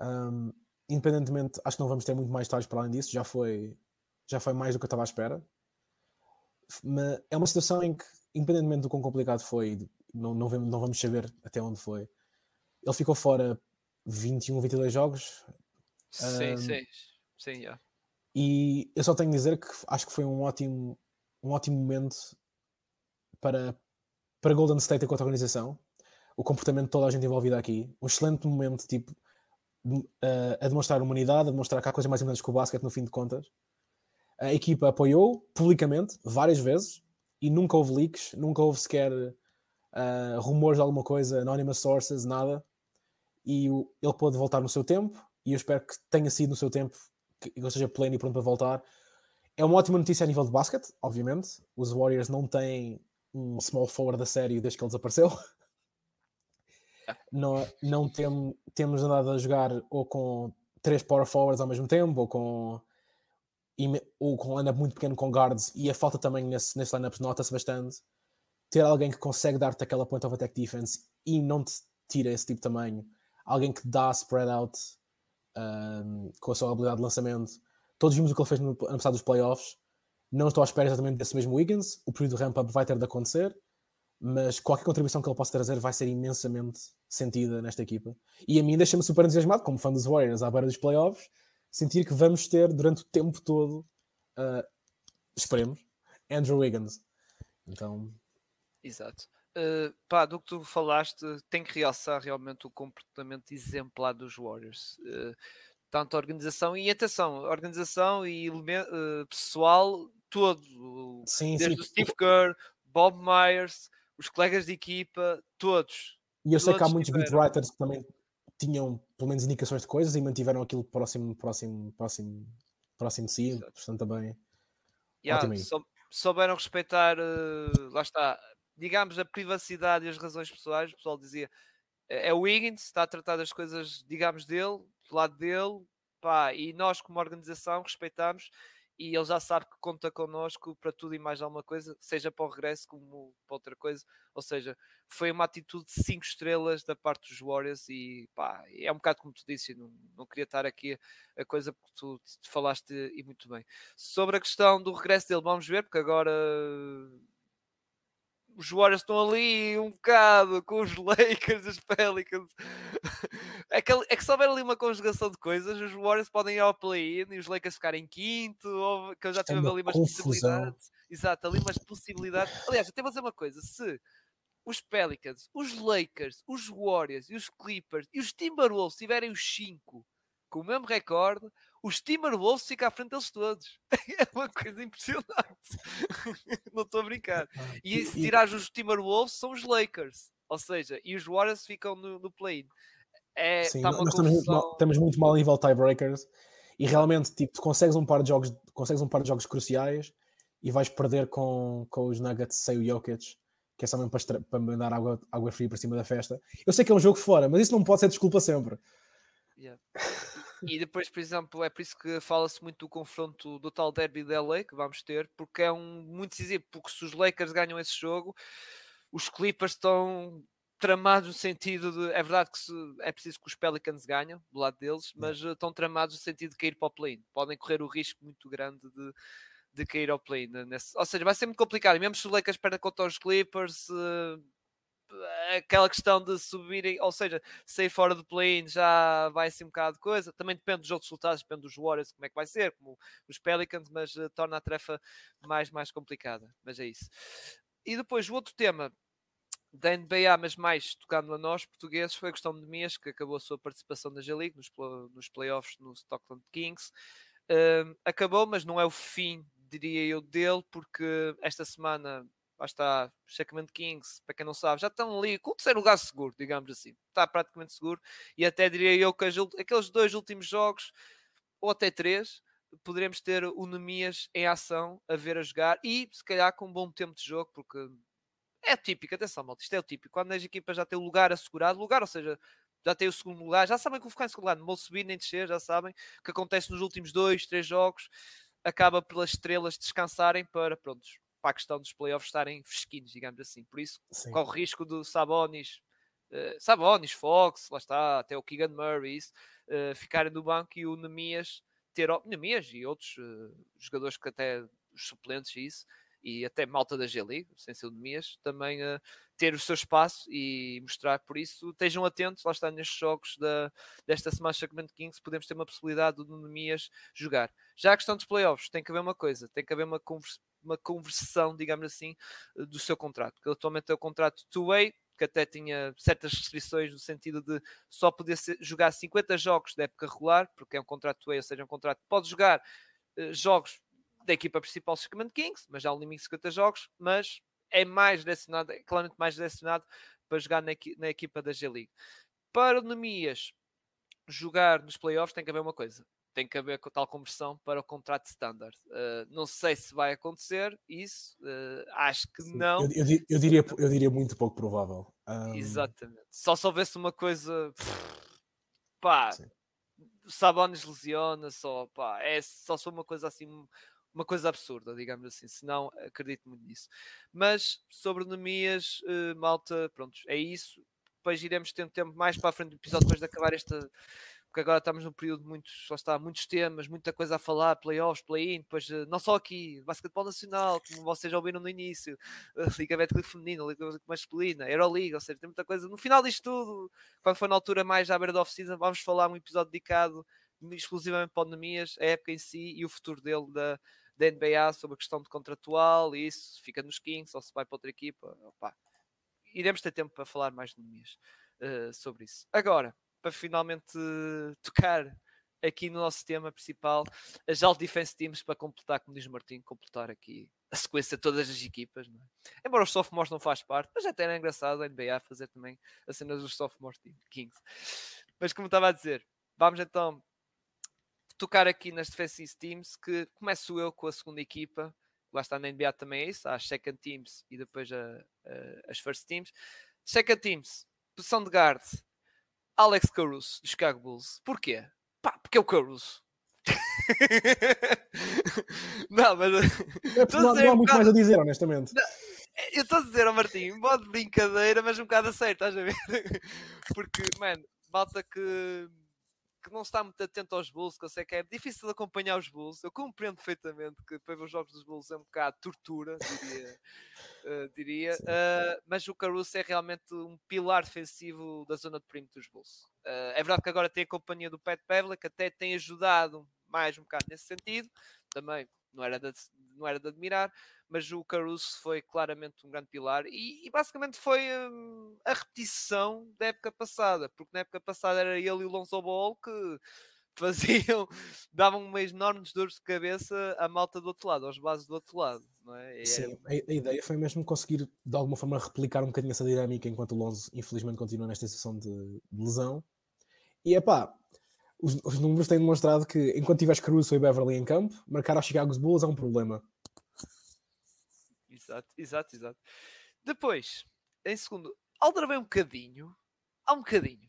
Um, independentemente, acho que não vamos ter muito mais detalhes para além disso, já foi, já foi mais do que eu estava à espera. É uma situação em que, independentemente do quão complicado foi, não, não, não vamos saber até onde foi. Ele ficou fora vinte e um, vinte e dois jogos. Sim, um, sim. Sim, yeah. E eu só tenho de dizer que acho que foi um ótimo, um ótimo momento para, para Golden State enquanto organização. O comportamento de toda a gente envolvida aqui. Um excelente momento, tipo, a demonstrar humanidade, a demonstrar que há coisas mais importantes que o basquete, no fim de contas. A equipa apoiou publicamente, várias vezes, e nunca houve leaks, nunca houve sequer uh, rumores de alguma coisa, anonymous sources, nada. E o, ele pôde voltar no seu tempo, e eu espero que tenha sido no seu tempo, que ele seja pleno e pronto para voltar. É uma ótima notícia a nível de basquete, obviamente. Os Warriors não têm um small forward a sério desde que ele desapareceu. não não tem, temos andado a jogar ou com três power forwards ao mesmo tempo, ou com... E, ou com um lineup muito pequeno com guards, e a falta também nesse, nesse lineup nota-se bastante. Ter alguém que consegue dar-te aquela point of attack defense e não te tira esse tipo de tamanho, alguém que dá spread out um, com a sua habilidade de lançamento. Todos vimos o que ele fez no ano passado dos playoffs. Não estou à espera exatamente desse mesmo Wiggins. O período de ramp-up vai ter de acontecer, mas qualquer contribuição que ele possa trazer vai ser imensamente sentida nesta equipa. E a mim deixa-me super entusiasmado, como fã dos Warriors à beira dos playoffs, sentir que vamos ter, durante o tempo todo, uh, esperemos, Andrew Wiggins. Então... Exato. Uh, pá, do que tu falaste, tem que realçar realmente o comportamento exemplar dos Warriors. Uh, tanto a organização e atenção, organização e uh, pessoal, todo. Sim, desde sim. O Steve Kerr, Bob Myers, os colegas de equipa, todos. E eu todos sei que há muitos beat writers que também... tinham pelo menos indicações de coisas e mantiveram aquilo próximo, próximo, próximo, próximo de si, portanto também yeah, sou, souberam respeitar, uh, lá está, digamos, a privacidade e as razões pessoais. O pessoal dizia, é o Wiggins, está a tratar das coisas, digamos, dele, do lado dele, pá, e nós como organização respeitamos, e ele já sabe que conta connosco para tudo e mais alguma coisa, seja para o regresso como para outra coisa. Ou seja, foi uma atitude de cinco estrelas da parte dos Warriors e pá, é um bocado como tu disse, não, não queria estar aqui a coisa porque tu te falaste e muito bem. Sobre a questão do regresso dele, vamos ver, porque agora os Warriors estão ali um bocado com os Lakers, os Pelicans. É que, é que se houver ali uma conjugação de coisas, os Warriors podem ir ao play-in e os Lakers ficarem quinto, ou, que eu já tive é uma ali umas confusão. possibilidades. Exato, ali umas possibilidades. Aliás, até vou dizer uma coisa, se os Pelicans, os Lakers, os Warriors e os Clippers e os Timberwolves tiverem os cinco com o mesmo recorde, os Timberwolves ficam à frente deles todos. É uma coisa impressionante. Não estou a brincar. E se tirares os Timberwolves, são os Lakers. Ou seja, e os Warriors ficam no, no play-in. É, sim, tá, nós estamos muito, mal, estamos muito mal a nível tiebreakers e realmente tipo, tu consegues um par de jogos, consegues um par de jogos cruciais e vais perder com, com os Nuggets sem o Jokic, que é só mesmo para, para mandar água, água fria para cima da festa. Eu sei que é um jogo fora, mas isso não pode ser desculpa sempre. Yeah. E depois, por exemplo, é por isso que fala-se muito do confronto do tal derby de L A que vamos ter, porque é um muito decisivo, porque se os Lakers ganham esse jogo, os Clippers estão tramados no sentido de... É verdade que se, é preciso que os Pelicans ganhem do lado deles, mas uh, estão tramados no sentido de cair para o play-in. Podem correr o risco muito grande de, de cair ao play-in. Nesse, ou seja, vai ser muito complicado. E mesmo se o Lakers perde contra os Clippers... Uh, aquela questão de subirem, ou seja, sair fora do play-in já vai ser um bocado de coisa. Também depende dos outros resultados, depende dos Warriors, como é que vai ser, como os Pelicans, mas uh, torna a tarefa mais, mais complicada. Mas é isso. E depois o outro tema da N B A, mas mais tocando a nós portugueses, foi a questão de Mias, que acabou a sua participação na G-League, nos, nos playoffs no Stockton Kings. Uh, acabou, mas não é o fim, diria eu, dele, porque esta semana... Lá está, os Sacramento Kings, para quem não sabe, já estão ali com o terceiro lugar seguro, digamos assim. Está praticamente seguro. E até diria eu que aqueles dois últimos jogos, ou até três, poderemos ter o Nemias em ação, a ver a jogar. E, se calhar, com um bom tempo de jogo, porque é típico. Atenção, malta, isto é o típico. Quando as equipas já têm o lugar assegurado, lugar, ou seja, já têm o segundo lugar, já sabem que vão ficar em segundo lugar. Não vão subir nem descer, já sabem. O que acontece nos últimos dois, três jogos, acaba pelas estrelas descansarem para, prontos, para a questão dos playoffs estarem fresquinhos, digamos assim. Por isso, sim, corre o risco do Sabonis, uh, Sabonis, Fox, lá está, até o Keegan Murray, isso, uh, ficarem no banco e o Nemias ter... Nemias e outros uh, jogadores que até... Os suplentes e isso, e até malta da G-League, sem ser o Nemias, também uh, ter o seu espaço e mostrar. Por isso, estejam atentos, lá está, nestes jogos da, desta semana Sacramento Kings, podemos ter uma possibilidade do Nemias jogar. Já a questão dos playoffs, tem que haver uma coisa, tem que haver uma conversa uma conversão, digamos assim, do seu contrato, porque atualmente é o contrato two-way, que até tinha certas restrições no sentido de só poder ser, jogar cinquenta jogos da época regular, porque é um contrato two-way, ou seja, é um contrato que pode jogar uh, jogos da equipa principal do Sacramento Kings, mas há um limite de cinquenta jogos, mas é mais direcionado, é claramente mais direcionado para jogar na, na equipa da G-League. Para o Nemias jogar nos playoffs tem que haver uma coisa, tem que haver tal conversão para o contrato standard. Uh, não sei se vai acontecer isso, uh, acho que sim, não. Eu, eu, eu, diria, eu diria muito pouco provável. Um... Exatamente. Só se houvesse uma coisa... Pá, sim. Sabonis lesiona, só, pá, é só se for uma coisa assim, uma coisa absurda, digamos assim, senão acredito muito nisso. Mas, sobre Nemias, uh, malta, pronto, é isso. Depois iremos ter um tempo mais para a frente do episódio, depois de acabar esta... Porque agora estamos num período de muitos, só está, muitos temas, muita coisa a falar, playoffs, play-in, depois não só aqui, basquetebol nacional, como vocês já ouviram no início, Liga Betclic feminina, Liga masculina, Euroliga, ou seja, tem muita coisa. No final disto tudo, quando for na altura mais à beira da off-season, vamos falar um episódio dedicado exclusivamente para o Nemias, a época em si e o futuro dele da, da N B A, sobre a questão de contratual e isso, fica nos Kings, ou se vai para outra equipa, opá. Iremos ter tempo para falar mais de Nemias uh, sobre isso. Agora, para finalmente uh, tocar aqui no nosso tema principal, as All Defense Teams, para completar, como diz o Martim, completar aqui a sequência de todas as equipas, não é? Embora os sophomores não faz parte, mas até era engraçado a N B A fazer também as cenas dos sophomores Kings. Mas como estava a dizer, vamos então tocar aqui nas Defensive Teams, que começo eu com a segunda equipa, lá está na N B A também é isso, há as Second Teams e depois a, a, as First Teams. Second Teams, posição de guard, Alex Caruso, dos Chicago Bulls. Porquê? Pá, porque é o Caruso. Não, mas... É, não, não há muito um mais a dizer, honestamente. Não, eu estou a dizer ao Martim, um modo de brincadeira, mas um bocado a sério, estás a ver? Porque, mano, malta que, que não está muito atento aos Bulls, que eu sei que é difícil acompanhar os Bulls. Eu compreendo perfeitamente que depois os jogos dos Bulls é um bocado tortura, diria... Uh, diria, uh, mas o Caruso é realmente um pilar defensivo da zona de perímetro dos Bulls. Uh, é verdade que agora tem a companhia do Pat Pavlik, que até tem ajudado mais um bocado nesse sentido, também não era de, não era de admirar, mas o Caruso foi claramente um grande pilar e, e basicamente foi um, a repetição da época passada, porque na época passada era ele e o Lonzo Ball que faziam, davam umas enormes dores de cabeça à malta do outro lado, aos bases do outro lado, não é? Sim, a, a ideia foi mesmo conseguir de alguma forma replicar um bocadinho essa dinâmica, enquanto o Lonzo infelizmente continua nesta situação de, de lesão. E é pá, os, os números têm demonstrado que enquanto tiveres Caruso e Beverly em campo, marcar aos Chicago Bulls é um problema. Exato, exato, exato. Depois, em segundo, aldrabei um bocadinho, há um bocadinho,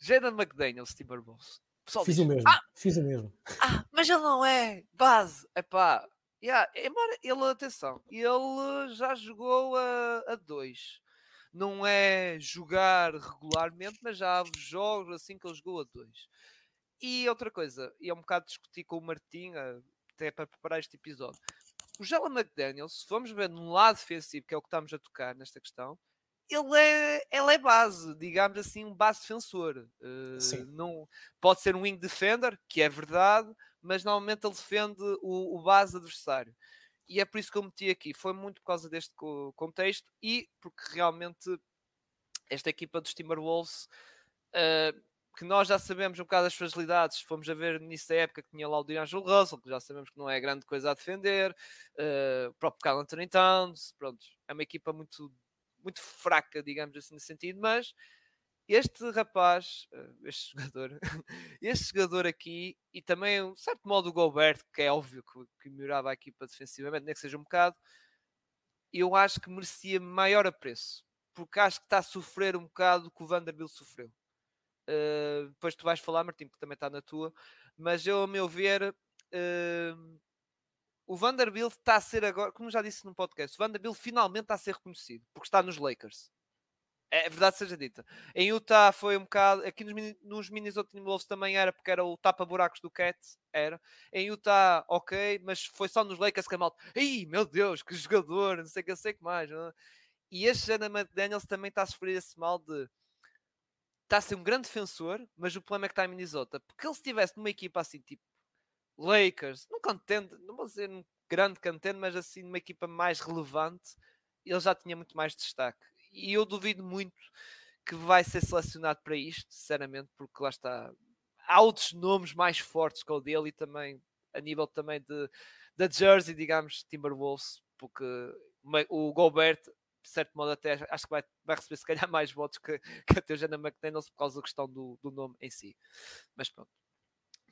Jaden McDaniels, Timberwolves. Pessoal fiz diz, o mesmo, ah, fiz o mesmo. Ah, mas ele não é base. Epá, yeah, embora ele, atenção, ele já jogou a, a dois. não é jogar regularmente, mas já houve jogos assim que ele jogou a dois. E outra coisa, e é um bocado discutir com o Martim, até para preparar este episódio, o Jalen McDaniel, se formos ver no lado defensivo, que é o que estamos a tocar nesta questão, ele é, ele é base, digamos assim, um base defensor. Uh, não, pode ser um wing defender, que é verdade, mas normalmente ele defende o, o base adversário. E é por isso que eu meti aqui. Foi muito por causa deste co- contexto e porque realmente esta equipa dos Timberwolves, uh, que nós já sabemos um bocado as fragilidades, fomos a ver nisso da época que tinha lá o D'Angelo Russell, que já sabemos que não é grande coisa a defender, uh, o próprio Karl Anthony Towns, pronto, é uma equipa muito... muito fraca, digamos assim, nesse sentido, mas este rapaz, este jogador, este jogador aqui, e também, de certo modo, o Gobert, que é óbvio que melhorava a equipa defensivamente, nem que seja um bocado, eu acho que merecia maior apreço, porque acho que está a sofrer um bocado o que o Vanderbilt sofreu. Uh, depois tu vais falar, Martim, que também está na tua, mas eu, a meu ver... Uh, O Vanderbilt está a ser agora, como já disse no podcast, o Vanderbilt finalmente está a ser reconhecido, porque está nos Lakers. É verdade seja dita. Em Utah foi um bocado, aqui nos, nos Minnesota Timberwolves também era, porque era o tapa-buracos do Cat, era. Em Utah, ok, mas foi só nos Lakers que a malta, ai, meu Deus, que jogador, não sei o que, sei que mais. Não? E este Jalen McDaniels também está a sofrer esse mal de... Está a ser um grande defensor, mas o problema é que está em Minnesota. Porque ele se estivesse numa equipa assim, tipo, Lakers, não contendo, não vou dizer um grande contendo, mas assim numa equipa mais relevante, ele já tinha muito mais destaque. E eu duvido muito que vai ser selecionado para isto, sinceramente, porque lá está, há outros nomes mais fortes que o dele e também a nível também de da Jersey, digamos, Timberwolves, porque o Gobert, de certo modo, até acho que vai, vai receber se calhar mais votos que, que até o Jalen McDaniels por causa da questão do, do nome em si. Mas pronto.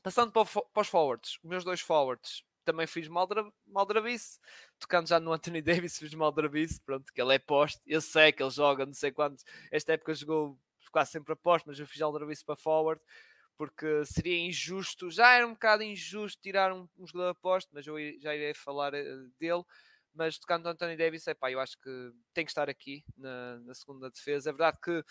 Passando para, o, para os forwards, os meus dois forwards, também fiz maldra, maldrabice, tocando já no Anthony Davis, fiz maldrabice, pronto, que ele é poste, eu sei que ele joga, não sei quantos, esta época jogou quase sempre a poste, mas eu fiz maldrabice para forward, porque seria injusto, já era um bocado injusto tirar um, um jogador a poste, mas eu já irei falar dele, mas tocando no Anthony Davis, é pá, eu acho que tem que estar aqui na, na segunda defesa, é verdade que...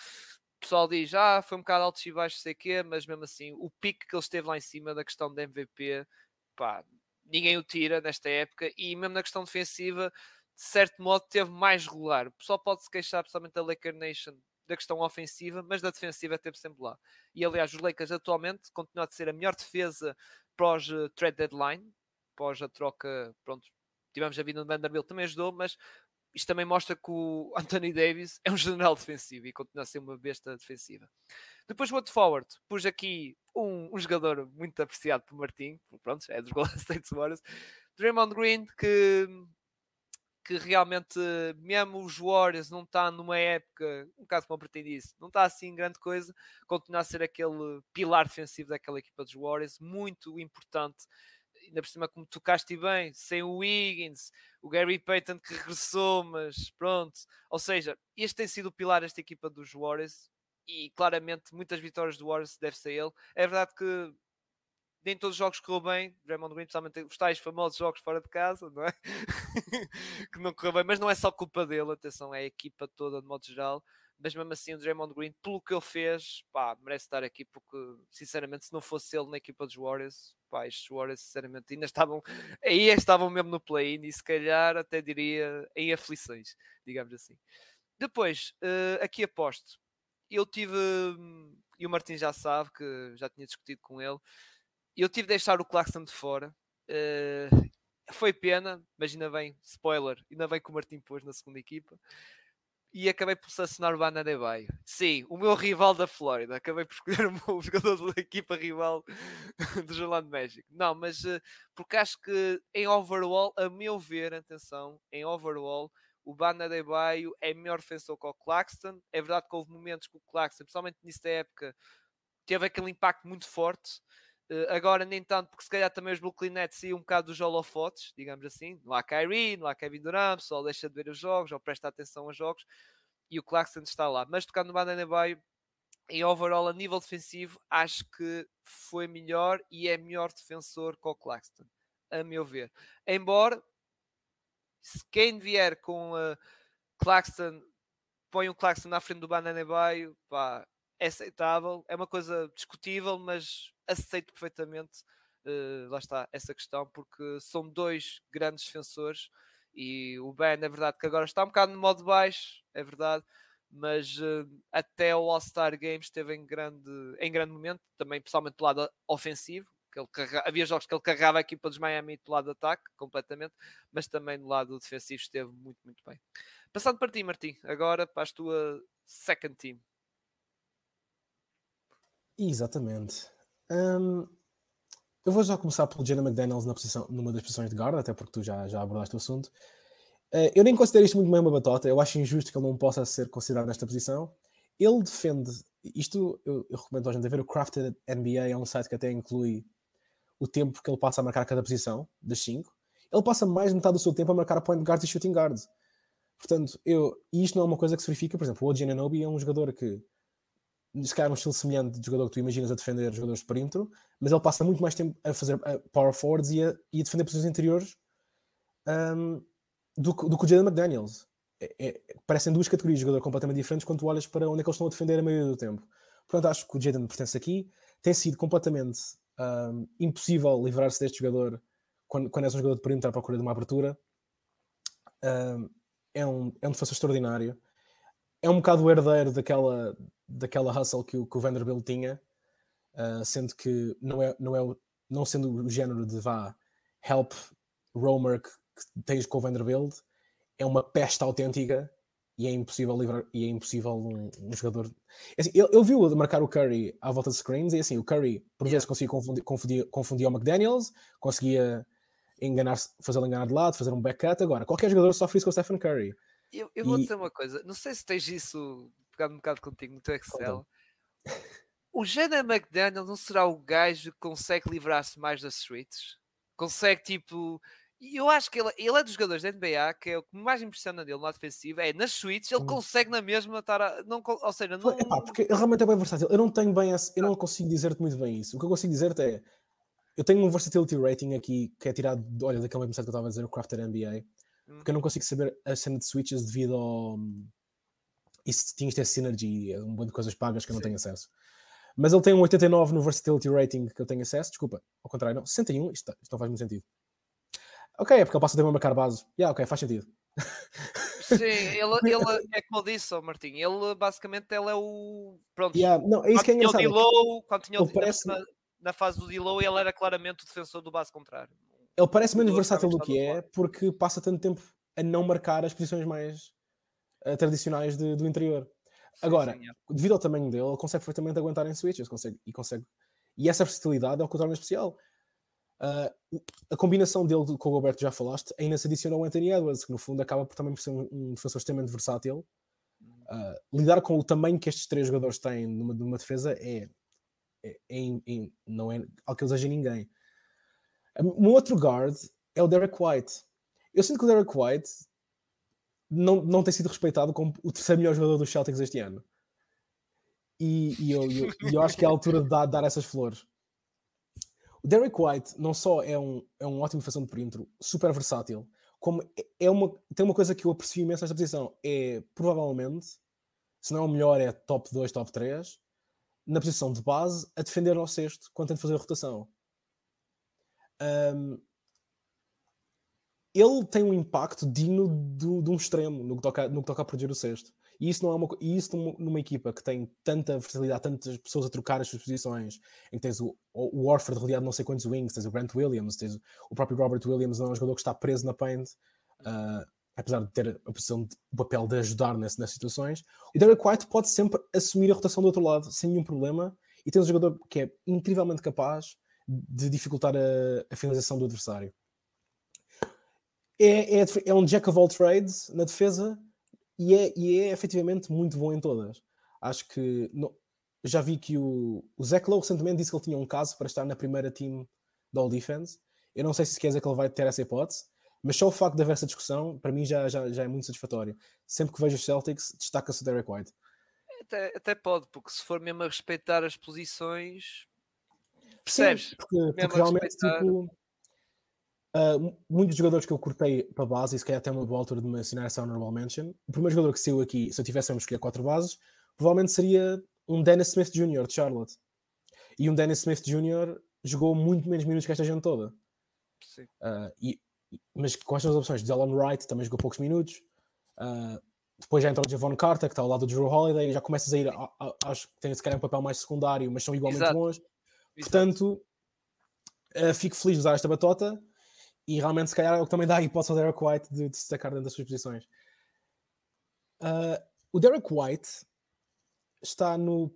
O pessoal diz, ah, foi um bocado altos e baixos, sei o quê, mas mesmo assim, o pique que ele esteve lá em cima da questão da M V P, pá, ninguém o tira nesta época, e mesmo na questão defensiva, de certo modo, teve mais regular. O pessoal pode-se queixar, principalmente da Laker Nation, da questão ofensiva, mas da defensiva teve sempre lá. E, aliás, os Lakers atualmente continuam a ser a melhor defesa pós uh, trade deadline, pós a troca, pronto, tivemos a vinda do Vanderbilt, também ajudou, mas... Isto também mostra que o Anthony Davis é um general defensivo e continua a ser uma besta defensiva. Depois o outro forward. Pus aqui um, um jogador muito apreciado por Martim. Pronto, é dos Golden State Warriors. Draymond Green, que, que realmente, mesmo os Warriors não está numa época, um bocado como o Martim disse, não está assim grande coisa. Continua a ser aquele pilar defensivo daquela equipa dos Warriors. Muito importante. Ainda por cima, como tocaste bem, sem o Wiggins, o Gary Payton que regressou, mas pronto. Ou seja, este tem sido o pilar desta equipa dos Warriors e claramente muitas vitórias do Warriors deve-se a ele. É verdade que nem todos os jogos correu bem, Draymond Green, principalmente os tais famosos jogos fora de casa, não é? que não correu bem, mas não é só culpa dele, atenção, é a equipa toda de modo geral. Mas mesmo assim o Draymond Green, pelo que ele fez, pá, merece estar aqui, porque sinceramente se não fosse ele na equipa dos Warriors, pá, estes Warriors sinceramente ainda estavam, aí estavam mesmo no play-in e se calhar até diria em aflições, digamos assim. Depois, uh, aqui aposto, eu tive, um, e o Martim já sabe, que já tinha discutido com ele, eu tive de deixar o Claxton de fora, uh, foi pena, mas ainda bem, spoiler, ainda bem que o Martim pôs na segunda equipa, e acabei por selecionar o Bana Debaio. Sim, o meu rival da Flórida. Acabei por escolher o meu jogador da equipa rival do Orlando Magic. Não, mas porque acho que em overall, a meu ver, atenção, em overall, o Bana Debaio é melhor defensor que o Claxton. É verdade que houve momentos que o Claxton, principalmente nesta época, teve aquele impacto muito forte. Agora, nem tanto, porque se calhar também os Brooklyn Nets saíam um bocado dos holofotes, digamos assim. Não há Kyrie, não há Kevin Durant, o pessoal deixa de ver os jogos, ou presta atenção aos jogos, e o Clarkson está lá. Mas tocando no Bana-Debaio, em overall, a nível defensivo, acho que foi melhor e é melhor defensor que o Clarkson, a meu ver. Embora, se quem vier com uh, Clarkson põe o Clarkson na frente do Bananabaio, pá, é aceitável, é uma coisa discutível, mas aceito perfeitamente, uh, lá está, essa questão, porque são dois grandes defensores, e o Ben, é verdade que agora está um bocado no modo baixo, é verdade, mas uh, até o All-Star Games esteve em grande, em grande momento, também principalmente do lado ofensivo, que ele carra... havia jogos que ele carregava a equipa dos Miami do lado de ataque, completamente, mas também do lado defensivo esteve muito, muito bem. Passando para ti, Martim, agora para a tua second team. Exatamente. Um, eu vou já começar pelo Jalen McDaniels na posição, numa das posições de guarda, até porque tu já, já abordaste o assunto. Uh, eu nem considero isto muito bem uma batota. Eu acho injusto que ele não possa ser considerado nesta posição. Ele defende... Isto eu, eu recomendo a gente a ver. O Crafted N B A é um site que até inclui o tempo que ele passa a marcar cada posição, das cinco. Ele passa mais de metade do seu tempo a marcar point guard e shooting guard. Portanto, eu... E isto não é uma coisa que se verifica. Por exemplo, o O G Anunoby é um jogador que... se calhar um estilo semelhante de jogador que tu imaginas a defender jogadores de perímetro, mas ele passa muito mais tempo a fazer power forwards e a, e a defender posições interiores um, do, do que o Jalen McDaniels. É, é, parecem duas categorias de jogador completamente diferentes quando tu olhas para onde é que eles estão a defender a maioria do tempo. Portanto, acho que o Jalen pertence aqui. Tem sido completamente um, impossível livrar-se deste jogador quando, quando és um jogador de perímetro à procura de uma abertura. Um, é, um, é um defensor extraordinário. É um bocado o herdeiro daquela... daquela hustle que o, que o Vanderbilt tinha, uh, sendo que não, é, não, é o, não sendo o género de vá, help, roamer que, que tens com o Vanderbilt, é uma peste autêntica e é impossível livrar, e é impossível um, um jogador... Assim, ele, ele viu marcar o Curry à volta de screens e assim, o Curry por vezes conseguia confundir, confundir, confundir o McDaniels, conseguia enganar, fazê-lo enganar de lado, fazer um back cut. Agora, qualquer jogador sofre isso com o Stephen Curry. Eu, eu vou e... dizer uma coisa, não sei se tens isso... pegado um bocado contigo no teu Excel. Conta. O Jalen McDaniels não será o gajo que consegue livrar-se mais das streets? Consegue, tipo... E eu acho que ele, ele é dos jogadores da N B A, que é o que mais impressiona dele no lado defensivo, é nas suítes, ele hum. consegue na mesma estar... A, não, ou seja, não... Epá, porque ele realmente é bem versátil. Eu não tenho bem... Esse, eu não consigo dizer-te muito bem isso. O que eu consigo dizer-te é... Eu tenho um versatility rating aqui, que é tirado, olha, daquele mesmo site que eu estava a dizer, o Crafted N B A, hum. porque eu não consigo saber a cena de switches devido ao... E se tinhas ter Synergy, um monte de coisas pagas que eu não Sim. tenho acesso. Mas ele tem um oitenta e nove no Versatility Rating que eu tenho acesso. Desculpa, ao contrário, não. sessenta e um, isto, isto não faz muito sentido. Ok, é porque ele passa o tempo a marcar base. Yeah, ok, faz sentido. Sim, ele, ele é como eu disse, oh, Martim. Ele, basicamente, ele é o... Pronto, yeah, não, é isso que é engraçado. D-Low, quando tinha o parece... na, na fase do D-Low, ele era claramente o defensor do base contrário. Ele parece menos versátil do que é, porque passa tanto tempo a não marcar as posições mais... tradicionais de, do interior. Agora, sim, sim, é. devido ao tamanho dele, ele consegue perfeitamente aguentar em switches, consegue, e consegue. E essa versatilidade é o que o torna especial. Uh, a combinação dele com o Roberto, já falaste, ainda se adiciona ao Anthony Edwards, que no fundo acaba por, também por ser um, um defensor extremamente versátil. Uh, lidar com o tamanho que estes três jogadores têm numa, numa defesa é, é, é, é não é algo que eles agem ninguém. Um outro guard é o Derek White. Eu sinto que o Derek White Não, não tem sido respeitado como o terceiro melhor jogador dos Celtics este ano. E, e eu, eu, eu acho que é a altura de dar, dar essas flores. O Derek White não só é um, é um ótimo defensor de perímetro, super versátil, como é uma, tem uma coisa que eu aprecio imenso nesta posição. É, provavelmente, se não é o melhor, é top dois, top três, na posição de base, a defender ao sexto, quando tem de fazer a rotação. Um, Ele tem um impacto digno do, de um extremo no que toca, no que toca a proteger o cesto. E isso, não é uma, e isso numa equipa que tem tanta versatilidade, tantas pessoas a trocar as suas posições, em que tens o, o Orford rodeado de não sei quantos wings, tens o Grant Williams, tens o próprio Robert Williams, não é um jogador que está preso na paint, uh, apesar de ter a posição de, o papel de ajudar nesse, nessas situações. O Derek White pode sempre assumir a rotação do outro lado, sem nenhum problema, e tens um jogador que é incrivelmente capaz de dificultar a, a finalização do adversário. É, é, é um jack of all trades na defesa e é, e é efetivamente muito bom em todas. Acho que não, já vi que o, o Zach Lowe recentemente disse que ele tinha um caso para estar na primeira team do All Defense. Eu não sei se quer dizer que ele vai ter essa hipótese, mas só o facto de haver essa discussão para mim já, já, já é muito satisfatório. Sempre que vejo os Celtics, destaca-se o Derek White. Até, até pode, porque se for mesmo a respeitar as posições, percebes? Sim, porque, porque realmente respeitar... tipo. Uh, muitos jogadores que eu cortei para base, e se calhar até uma boa altura de mencionar essa honorable mention. O primeiro jogador que saiu aqui, se eu tivesse a escolher quatro bases, provavelmente seria um Dennis Smith Júnior de Charlotte. E um Dennis Smith Júnior jogou muito menos minutos que esta gente toda. Sim. Uh, e, mas quais são as opções? Delon Wright também jogou poucos minutos. Uh, depois já entrou o Javon Carter, que está ao lado do Drew Holiday, e já começas a ir, a, a, acho que tem se calhar um papel mais secundário, mas são igualmente Exato. Bons. Exato. Portanto, uh, fico feliz de usar esta batota. E realmente, se calhar, é o que também dá a hipótese ao Derek White de, de se destacar dentro das suas posições. Uh, o Derek White está no...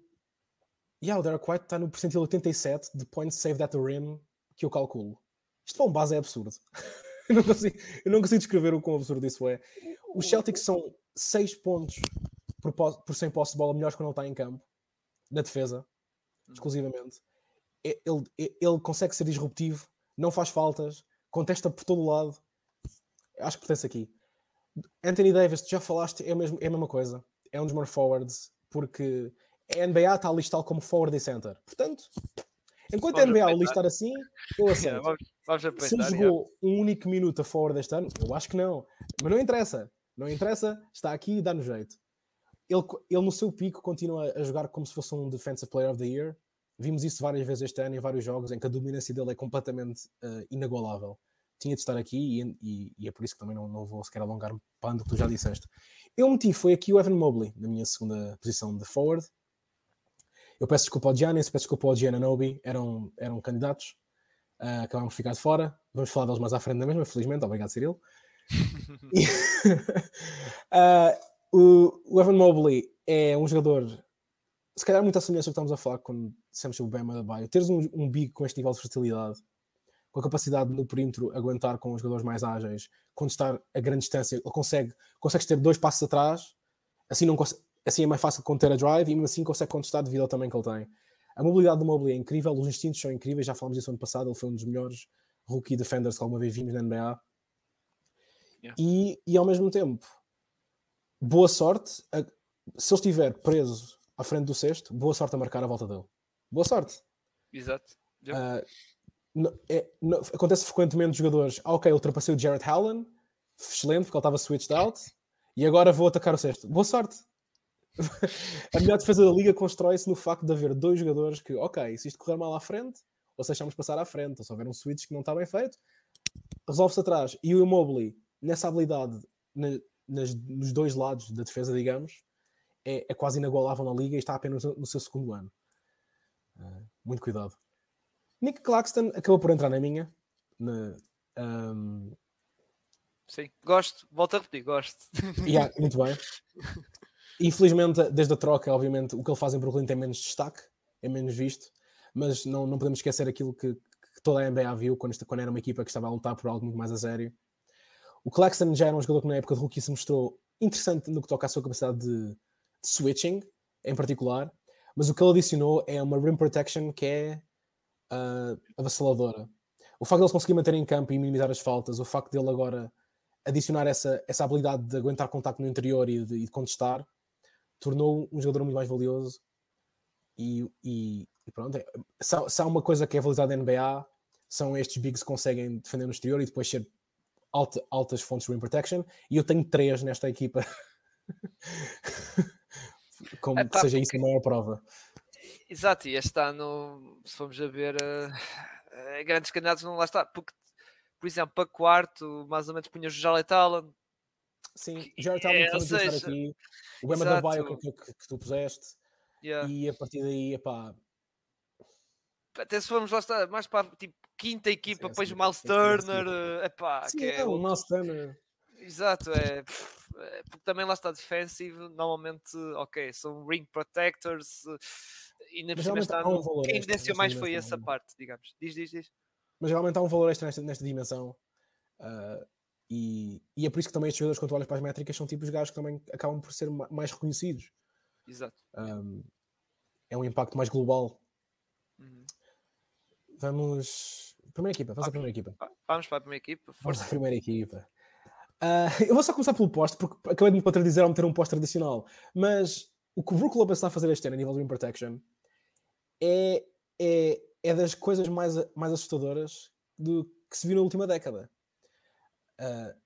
Yeah, o Derek White está no percentil oitenta e sete de points saved at the rim, que eu calculo. Isto para um base é absurdo. eu, não consigo, eu não consigo descrever o quão absurdo isso é. Os Celtics são seis pontos por, por cem posse de bola melhores quando ele está em campo. Na defesa, exclusivamente. Ele, ele, ele consegue ser disruptivo, não faz faltas, contesta por todo o lado. Acho que pertence aqui. Anthony Davis, tu já falaste, é, mesmo, é a mesma coisa. É um dos more forwards, porque a N B A está a listar como forward e center. Portanto, enquanto vamos a N B A o listar assim, eu aceito. Vamos, vamos apeitar, Se ele jogou é. um único minuto a forward este ano, eu acho que não. Mas não interessa. Não interessa, está aqui e dá-nos jeito. Ele, ele no seu pico continua a jogar como se fosse um Defensive Player of the Year. Vimos isso várias vezes este ano em vários jogos em que a dominância dele é completamente uh, inagolável. Tinha de estar aqui e, e, e é por isso que também não, não vou sequer alongar para onde tu já disseste. Eu meti, foi aqui o Evan Mobley, na minha segunda posição de forward. Eu peço desculpa ao Giannis, peço desculpa ao Giannobi, eram, eram candidatos. Uh, acabámos de ficar de fora. Vamos falar deles mais à frente da mesma, felizmente. Obrigado, Cirilo. e, uh, o, o Evan Mobley é um jogador... Se calhar muita semelhança que estamos a falar quando dissemos sobre o Bam Adebayo. Teres um, um big com este nível de versatilidade, com a capacidade no perímetro aguentar com os jogadores mais ágeis, contestar a grande distância, ele consegue, consegues ter dois passos atrás, assim, não, assim é mais fácil de conter a drive e mesmo assim consegue contestar devido ao tamanho que ele tem. A mobilidade do Mobley é incrível, os instintos são incríveis, já falámos disso ano passado, ele foi um dos melhores rookie defenders que alguma vez vimos na N B A. Yeah. E, e ao mesmo tempo, boa sorte, a, se ele estiver preso à frente do cesto, boa sorte a marcar a volta dele. Boa sorte. Exato. Yep. Uh, é, não, acontece frequentemente jogadores, ah, ok, ultrapassei o Jarrett Allen, excelente, porque ele estava switched out, e agora vou atacar o cesto. Boa sorte. A melhor defesa da liga constrói-se no facto de haver dois jogadores que, ok, se isto correr mal à frente, ou se deixamos passar à frente, ou se houver um switch que não está bem feito, resolve-se atrás. E o Mobley, nessa habilidade, na, nas, nos dois lados da defesa, digamos, É, é quase inagolável na liga e está apenas no seu segundo ano. Uh, muito cuidado. Nick Claxton acabou por entrar na minha. Na, um... Sim, gosto. Volto a repetir, gosto. Yeah, muito bem. Infelizmente, desde a troca, obviamente, o que ele faz em Brooklyn tem menos destaque, é menos visto, mas não, não podemos esquecer aquilo que, que toda a N B A viu quando, esta, quando era uma equipa que estava a lutar por algo muito mais a sério. O Claxton já era um jogador que na época de rookie se mostrou interessante no que toca à sua capacidade de switching, em particular, mas o que ele adicionou é uma rim protection que é uh, avassaladora. O facto de ele conseguir manter em campo e minimizar as faltas, o facto de ele agora adicionar essa, essa habilidade de aguentar contacto no interior e de, e de contestar, tornou um jogador muito mais valioso. E, e, e pronto, é, se, se há uma coisa que é valorizada na N B A, são estes bigs que conseguem defender no exterior e depois ser alta, altas fontes de rim protection, e eu tenho três nesta equipa. Como é, tá, que seja isso a maior prova. Exato, e este ano, se formos a ver, uh, uh, grandes candidatos não lá está. Porque, por exemplo, para quarto, mais ou menos punhas o Jarrett Allen. Sim, o Jarrett Allen foi estar aqui. O Bam Adebayo que, que, que tu puseste. Yeah. E a partir daí, epá... Até se formos lá está, mais para tipo quinta equipa, sim, depois sim, o Miles Turner. É, epá, sim, que é, é o Miles Turner. Exato, é... Porque também lá está defensivo, normalmente, ok, são ring protectors e na primeira está no... Quem desceu mais foi essa também. Parte, digamos. Diz, diz, diz. Mas realmente há um valor extra nesta, nesta dimensão uh, e, e é por isso que também estes jogadores, quando olhas para as métricas, são tipos de gajos que também acabam por ser mais reconhecidos. Exato. Um, é um impacto mais global. Uhum. Vamos... Primeira equipa, vamos à primeira equipa. Vamos para a primeira equipa. Força. Vamos à primeira equipa. Uh, eu vou só começar pelo poste, porque acabei de me contradizer ao meter um poste tradicional, mas o que o Brook Lopez está a fazer este ano a nível de rim protection é, é, é das coisas mais, mais assustadoras do, que se viu na última década. Uh,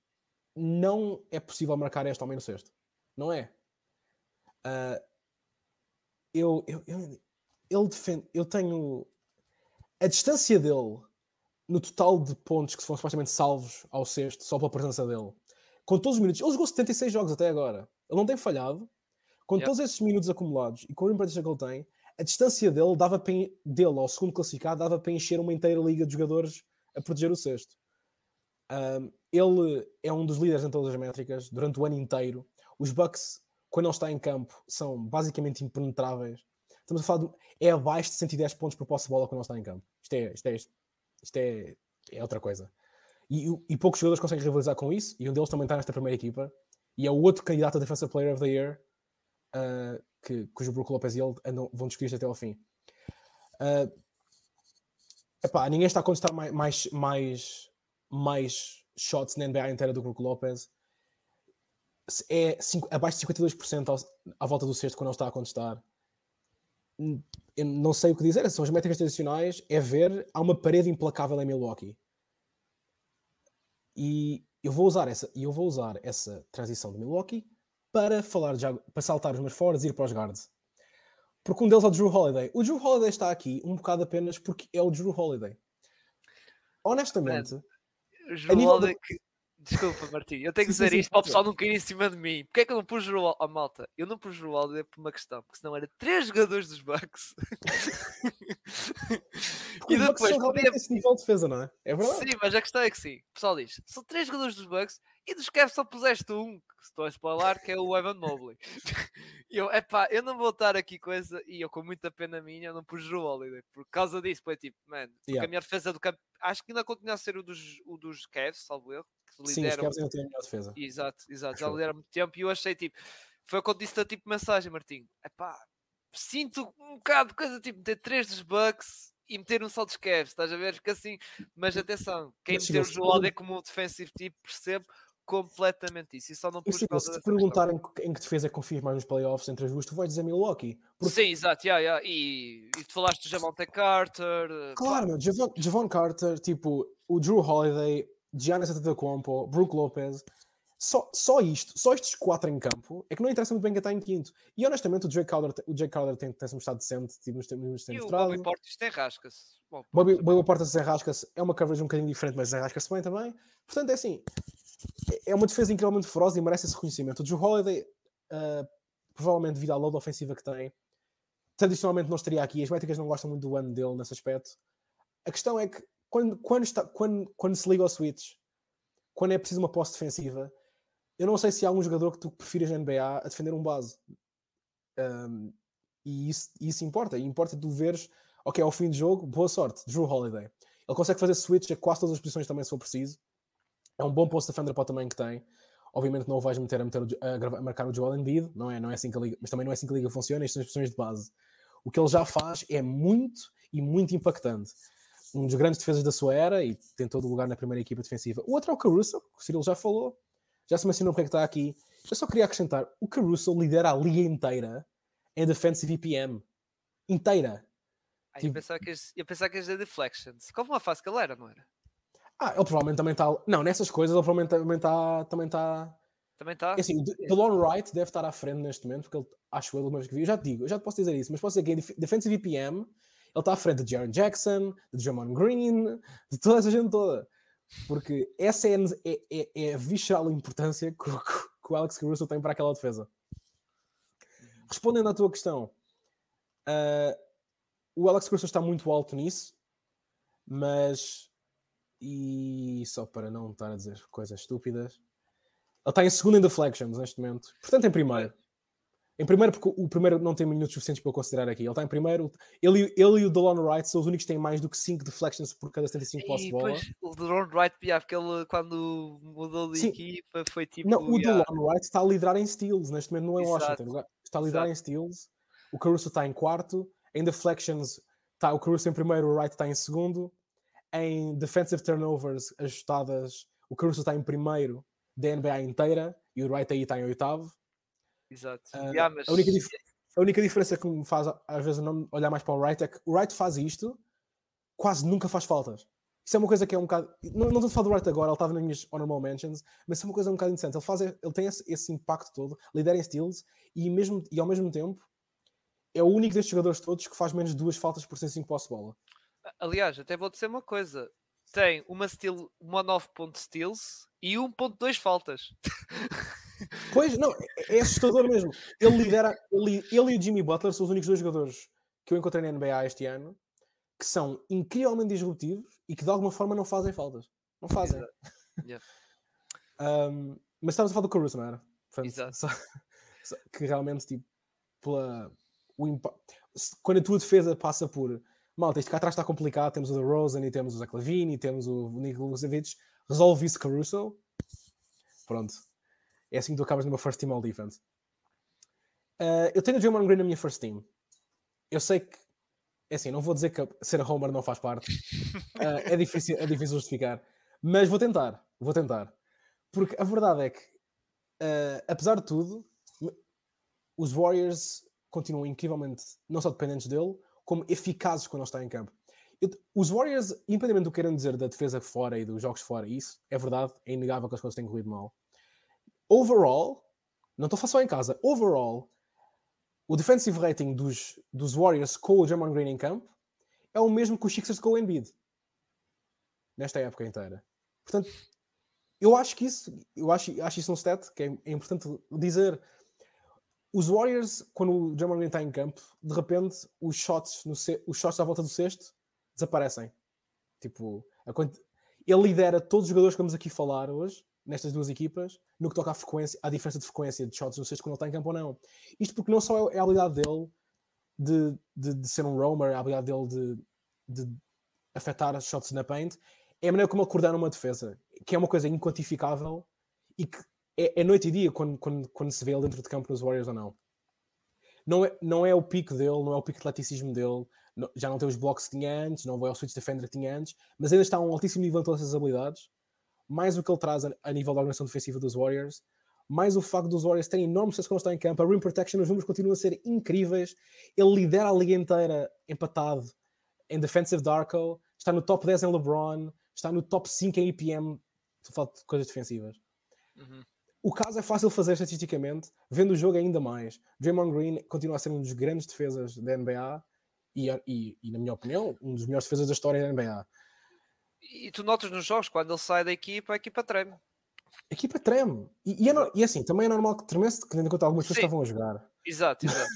não é possível marcar este homem no sexto. Não é. Uh, eu, eu, eu, ele defende, eu tenho a distância dele no total de pontos que foram supostamente salvos ao sexto, só pela presença dele, com todos os minutos. Ele jogou setenta e seis jogos até agora. Ele não tem falhado. Com yeah. todos esses minutos acumulados e com a importância que ele tem, a distância dele, dava para, dele ao segundo classificado, dava para encher uma inteira liga de jogadores a proteger o sexto. Um, ele é um dos líderes em todas as métricas durante o ano inteiro. Os Bucks, quando ele está em campo, são basicamente impenetráveis. Estamos a falar de... É abaixo de cento e dez pontos por posse de bola quando ele está em campo. Isto é, isto é, isto é, é outra coisa. E, e poucos jogadores conseguem rivalizar com isso, e um deles também está nesta primeira equipa, e é o outro candidato a Defensive Player of the Year, uh, que, cujo Brook Lopez e ele andam, vão discutir isto até ao fim. Uh, epá, ninguém está a contestar mais, mais, mais, mais shots na N B A inteira do Brook Lopez. É cinco, abaixo de cinquenta e dois por cento ao, à volta do sexto quando ele está a contestar. Eu não sei o que dizer, são as métricas tradicionais, é ver, há uma parede implacável em Milwaukee. E eu vou usar essa, eu vou usar essa transição de Milwaukee para falar de, para saltar os meus forwards e ir para os guards. Porque um deles é o Drew Holiday. O Drew Holiday está aqui um bocado apenas porque é o Drew Holiday. Honestamente... É, o Drew Holiday... De... Que... Desculpa, Martim, eu tenho que sim, dizer sim, isto sim, para o pessoal não cair em cima de mim. Porquê é que eu não pus o Drew... Oh, malta, eu não pus o Drew Holiday por uma questão, porque senão era três jogadores dos Bucks. E depois podia... esse nível de defesa, não é? É verdade. Sim, mas a questão é que sim. O pessoal diz, são três jogadores dos Bucks e dos Cavs só puseste um, que estou a spoiler, que é o Evan Mobley. E eu, epá, eu não vou estar aqui com essa, e eu com muita pena minha, eu não pus o Drew Holiday. Por causa disso, foi tipo, mano, porque yeah. a minha defesa do campo, acho que ainda continua a ser o dos, o dos Cavs, salvo erro. Sim, os Cavs ainda têm a melhor defesa. Exato, exato. Já lideram muito tempo e eu achei tipo... Foi quando disse-te a tipo mensagem, Martim. Epá, sinto um bocado de coisa tipo meter três dos Bucks e meter um só dos Cavs. Estás a ver? Fica assim. Mas atenção, quem mas, meter o Joel é como um defensive tipo, percebo completamente isso. E só não pus eu, se te perguntarem em que defesa confias mais nos playoffs entre as duas, tu vais dizer Milwaukee. Porque... Sim, exato. Yeah, yeah. E, e tu falaste de Javonte Carter... Claro, claro. Javon, Javon Carter, tipo, o Drew Holiday... Giannis Antetokounmpo, Brook Lopez, só, só isto, só estes quatro em campo é que não interessa muito bem quem está em quinto. E honestamente o Jake Crowder, o Jake Crowder tem, tem-se mostrado decente, tipo, nos tem, nos tem e mostrado. O Bobby Portis tem rasca-se. Bom, Bobby, Bobby Portis tem rasca-se, é uma coverage um bocadinho diferente, mas rasca-se bem também. Portanto, é assim, é uma defesa incrivelmente feroz e merece esse reconhecimento. O Drew Holiday, uh, provavelmente devido à load ofensiva que tem, tradicionalmente não estaria aqui, as métricas não gostam muito do ano dele nesse aspecto. A questão é que Quando, quando, está, quando, quando se liga ao switch, quando é preciso uma posse defensiva, eu não sei se há um jogador que tu prefiras na N B A a defender um base. Um, e isso, isso importa. E importa tu veres, ok, ao fim do jogo, boa sorte, Drew Holiday. Ele consegue fazer switch a quase todas as posições também, se for preciso. É um bom post defender para o tamanho que tem. Obviamente não o vais meter a, meter o, a, gravar, a marcar o Joel Embiid, não é? Não é assim que a liga, mas também não é assim que a liga funciona, estas são as posições de base. O que ele já faz é muito e muito impactante. Um dos grandes defesas da sua era e tem todo o lugar na primeira equipa defensiva. O outro é o Caruso, que o Cirilo já falou, já se mencionou porque é que está aqui. Eu só queria acrescentar, o Caruso lidera a liga inteira em Defensive E P M. Inteira. Ai, eu pensava que eles de deflections. Como uma fase que ele era, não era? Ah, ele provavelmente também está... Não, nessas coisas ele provavelmente também está... Também está... Também está? Assim, o DeLon Wright deve estar à frente neste momento, porque ele, acho eu, eu já te digo, eu já te posso dizer isso, mas posso dizer que em Defensive E P M... Ele está à frente de Jaren Jackson, de Draymond Green, de toda essa gente toda. Porque essa é, é, é a visceral importância que, que o Alex Caruso tem para aquela defesa. Respondendo à tua questão, uh, o Alex Caruso está muito alto nisso, mas... E só para não estar a dizer coisas estúpidas, ele está em segundo em deflections neste momento. Portanto, em primeiro. Em primeiro, porque o primeiro não tem minutos suficientes para eu considerar aqui. Ele está em primeiro. Ele, ele e o DeLon Wright são os únicos que têm mais do que cinco deflections por cada setenta e cinco posse de bola. O DeLon Wright, porque ele, quando mudou de Sim. equipa, foi tipo... Não, o yeah. DeLon Wright está a liderar em steals. Neste momento não é Exato. Washington. Está a liderar Exato. Em steals. O Caruso está em quarto. Em deflections, está o Caruso em primeiro, o Wright está em segundo. Em defensive turnovers ajustadas, o Caruso está em primeiro da N B A inteira. E o Wright aí está em oitavo. Exato. Uh, yeah, mas... a, única dif... a única diferença que me faz às vezes não olhar mais para o Wright é que o Wright faz isto, quase nunca faz faltas. Isso é uma coisa que é um bocado... Não, não estou a falar do Wright agora, ele estava nas minhas honorable mentions, mas isso é uma coisa um bocado interessante. Ele, faz, ele tem esse, esse impacto todo, lidera em steals, e, mesmo, e ao mesmo tempo é o único destes jogadores todos que faz menos duas faltas por cento cinco posse de bola. Aliás, até vou dizer uma coisa. Tem uma, steal, uma nove ponto steals e um ponto dois faltas. Pois, não, é assustador mesmo. Ele lidera... Ele, ele e o Jimmy Butler são os únicos dois jogadores que eu encontrei na N B A este ano que são incrivelmente disruptivos e que de alguma forma não fazem faltas. Não fazem. Yeah. um, mas estamos a falar do Caruso, não era? Portanto, exato. Só, só, que realmente, tipo, pela, o impa- quando a tua defesa passa por malta, isto cá atrás está complicado, temos o DeRozan e temos o Zach LaVine e temos o Nikola Vucevic, resolve isso Caruso. Pronto. É assim que tu acabas numa first team all defense. Uh, eu tenho o Draymond Green na minha first team. Eu sei que é assim, não vou dizer que ser a Homer não faz parte. Uh, é, difícil, é difícil justificar. Mas vou tentar. Vou tentar. Porque a verdade é que, uh, apesar de tudo, os Warriors continuam incrivelmente, não só dependentes dele, como eficazes quando ele está em campo. Eu, os Warriors, independentemente do que queiram dizer da defesa fora e dos jogos fora, isso é verdade, é inegável que as coisas têm corrido mal. Overall, não estou a falar só em casa, overall, o defensive rating dos, dos Warriors com o Draymond Green em campo é o mesmo que os Sixers com o Embiid nesta época inteira. Portanto, eu acho que isso, eu acho, acho isso um stat que é, é importante dizer. Os Warriors, quando o Draymond Green está em campo, de repente os shots, no, os shots à volta do cesto desaparecem. Tipo, a, ele lidera todos os jogadores que vamos aqui falar hoje, nestas duas equipas, no que toca à frequência, à diferença de frequência de shots no cesto quando ele está em campo ou não. Isto porque não só é a habilidade dele de, de, de ser um roamer, é a habilidade dele de, de afetar os shots na paint, é a maneira como ele coordena uma defesa, que é uma coisa inquantificável e que é, é noite e dia quando, quando, quando se vê ele dentro de campo nos Warriors ou não. Não é, não é o pico dele, não é o pico de atleticismo dele, não, já não tem os blocos que tinha antes, não vai ao switch defender que tinha antes, mas ainda está a um altíssimo nível de todas essas habilidades. Mais o que ele traz a, a nível da organização defensiva dos Warriors, mais o facto dos Warriors terem enorme sucesso quando estão em campo, a rim protection, os números continuam a ser incríveis, ele lidera a liga inteira empatado em defensive D A R C O, está no top dez em LeBron, está no top cinco em E P M, estou a falar de coisas defensivas. Uhum. O caso é fácil fazer estatisticamente, vendo o jogo ainda mais. Draymond Green continua a ser um dos grandes defesas da N B A e, e, e na minha opinião, um dos melhores defesas da história da N B A. E tu notas nos jogos, quando ele sai da equipa, a equipa treme. A equipa treme. E, e, é no, e assim, também é normal que tremesse, tendo em conta algumas pessoas estavam a jogar. Exato, exato.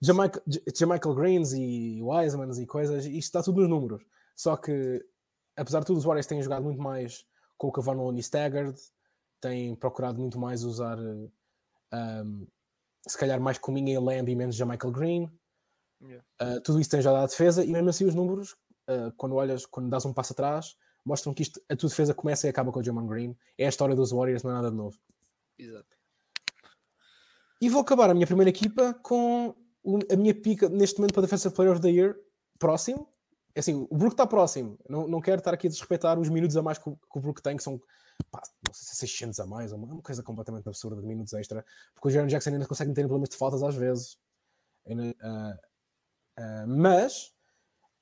Jamaica, Jamichael Greens e Wisemans e coisas, isto está tudo nos números. Só que, apesar de tudo, os Warriors têm jogado muito mais com o Cavano e Staggard, têm procurado muito mais usar, um, se calhar, mais Kuminga e Lamb e menos Jamichael Green. Yeah. Uh, tudo isso tem já dado a defesa e mesmo assim os números... Uh, quando olhas, quando dás um passo atrás, mostram que isto, a tua defesa começa e acaba com o Draymond Green. É a história dos Warriors, não é nada de novo. Exato. E vou acabar a minha primeira equipa com o, a minha pica neste momento para Defensive Player of the Year próximo. Assim, o Brook está próximo. Não, não quero estar aqui a desrespeitar os minutos a mais que o, que o Brook tem, que são pá, não sei se é seiscentos a mais, uma, uma coisa completamente absurda de minutos extra, porque o Jaren Jackson ainda consegue meter problemas de faltas às vezes. Uh, uh, mas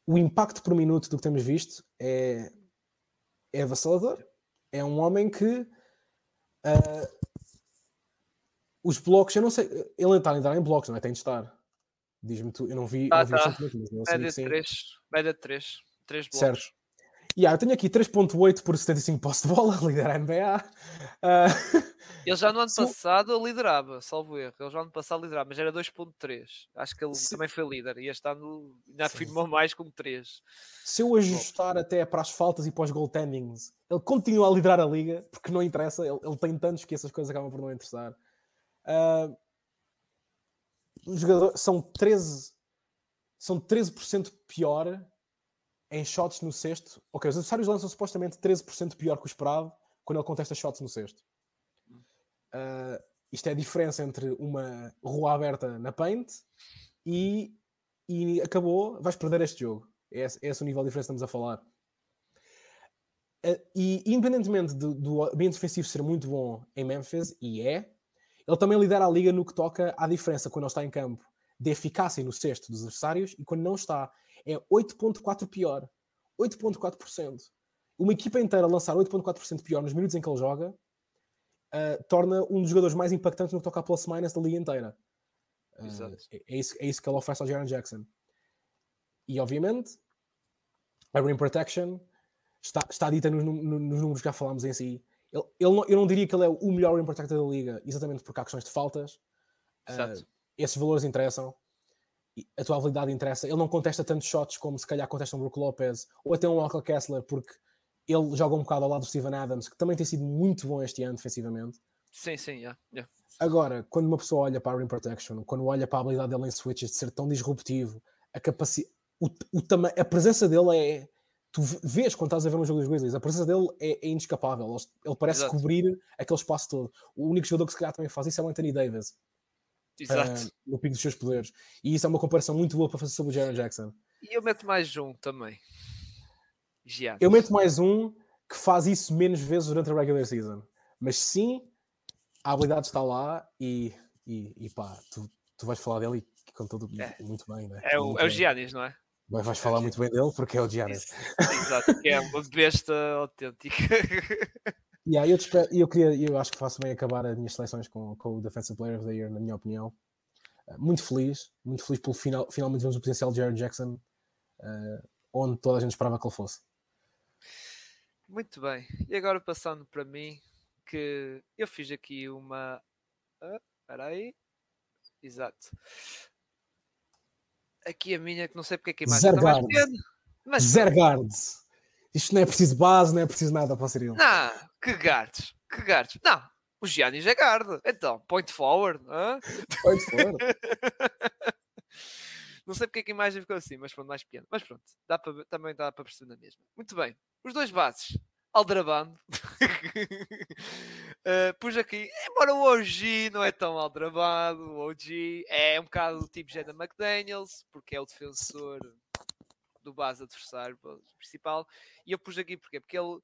o impacto por minuto do que temos visto é, é avassalador. É um homem que uh, os blocos, eu não sei, ele está a lidar em blocos, não é? Tem de estar. Diz-me tu, eu não vi, ah, eu não vi tá. Mas não sei. Média de três, média de três, três blocos. Certo. E yeah, eu tenho aqui três ponto oito por setenta e cinco posse de bola, lidera a N B A. Uh, ele já no ano so... passado liderava, salvo erro. Ele já no ano passado liderava, mas era dois ponto três. Acho que ele se... também foi líder e este ano ainda afirmou mais como três. Se eu ajustar até para as faltas e para os goaltendings, ele continua a liderar a liga, porque não interessa. Ele, ele tem tantos que essas coisas acabam por não interessar. Uh, os jogadores são treze, são treze por cento pior em shots no cesto. Ok, os adversários lançam supostamente treze por cento pior que o esperado quando ele contesta shots no cesto. Uh, isto é a diferença entre uma rua aberta na paint e, e acabou, vais perder este jogo. É esse, é esse o nível de diferença que estamos a falar. Uh, e independentemente do, do ambiente defensivo ser muito bom em Memphis, e é, ele também lidera a liga no que toca à diferença quando ele está em campo de eficácia no cesto dos adversários e quando não está. É oito ponto quatro pior. oito vírgula quatro por cento. Uma equipa inteira lançar oito vírgula quatro por cento pior nos minutos em que ele joga uh, torna um dos jogadores mais impactantes no que toca a plus-minus da liga inteira. Uh, Exato. É, é, isso, é isso que ele oferece ao Jaren Jackson. E, obviamente, a rim protection está, está dita nos, nos, nos números que já falámos em si. Ele, ele não, eu não diria que ele é o melhor rim protector da liga, exatamente porque há questões de faltas. Exato. Uh, esses valores interessam. A tua habilidade interessa. Ele não contesta tantos shots como se calhar contesta um Brook Lopez ou até um Walker Kessler, porque ele joga um bocado ao lado do Steven Adams, que também tem sido muito bom este ano defensivamente. Sim, sim, yeah, yeah. Agora, quando uma pessoa olha para a rim protection, quando olha para a habilidade dele em switches de ser tão disruptivo, a capaci... o, o tam... a presença dele é... Tu vês quando estás a ver um jogo dos Grizzlies, a presença dele é, é inescapável. Ele parece Exato. Cobrir aquele espaço todo. O único jogador que se calhar também faz isso é o Anthony Davis. Exato. Uh, no pico dos seus poderes. E isso é uma comparação muito boa para fazer sobre o Jaren Jackson. E eu meto mais um também. Giannis. Eu meto mais um que faz isso menos vezes durante a regular season. Mas sim, a habilidade está lá e, e, e pá, tu, tu vais falar dele com todo é. muito bem, né? É o, é o Giannis, não é? Mas vais falar é muito bem dele porque é o Giannis. Isso, exato, que é uma besta autêntica. E yeah, eu, espero, eu, queria, eu acho que faço bem acabar as minhas seleções com, com o Defensive Player of the Year, na minha opinião. Muito feliz, muito feliz pelo final. Finalmente vemos o potencial de Jaren Jackson, uh, onde toda a gente esperava que ele fosse. Muito bem. E agora passando para mim, que eu fiz aqui uma... Ah, espera aí. Exato. Aqui a minha, que não sei porque é que a imagem está mais pequena. Mas... Zergards. Isto não é preciso base, não é preciso nada para ser ele. Não, que guards, que guards. Não, o Giannis é guarda. Então, point forward. Hã? Point forward. Não sei porque é que a imagem ficou assim, mas pronto, mais pequena. Mas pronto, dá para, também dá para perceber na mesma. Muito bem, os dois bases. Aldrabando. uh, pus aqui, embora o O G não é tão aldrabado, o O G é um bocado do tipo Jaden McDaniels, porque é o defensor... do base adversário principal, e eu pus aqui porque porque ele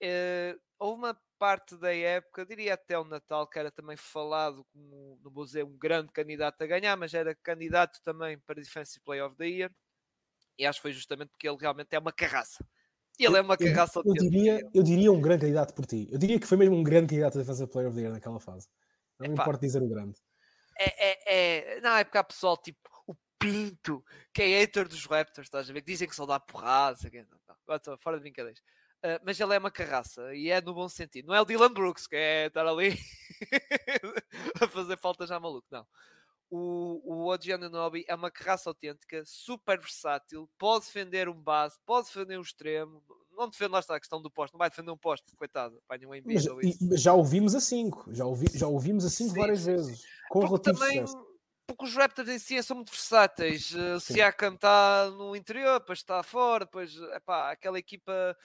eh, houve uma parte da época, diria até o Natal, que era também falado como, não vou dizer um grande candidato a ganhar, mas era candidato também para Defensive Player of the Year, e acho que foi justamente porque ele realmente é uma carraça. Ele é uma carraça. Eu, eu, eu, diria, eu diria um grande candidato por ti. Eu diria que foi mesmo um grande candidato a Defensive Player of the Year naquela fase. Não me importa dizer o grande. É, é, é, não, é porque há pessoal tipo Pinto, que é hater dos Raptors, estás a ver? Que dizem que só dá porrada, não, não, fora de brincadeiras. Uh, mas ele é uma carraça, e é no bom sentido. Não é o Dylan Brooks, que é estar ali a fazer falta já maluco, não. O, o O G Anunoby é uma carraça autêntica, super versátil, pode defender um base, pode defender um extremo, não defende, lá está a questão do poste, não vai defender um poste, coitado, apanha um M B ou isso. Já ouvimos a cinco, já, ouvi, já ouvimos a cinco várias sim. vezes, com relativo também, sucesso. Porque os Raptors em si são muito versáteis. O Siakam está no interior, depois está fora, depois, epá, aquela equipa,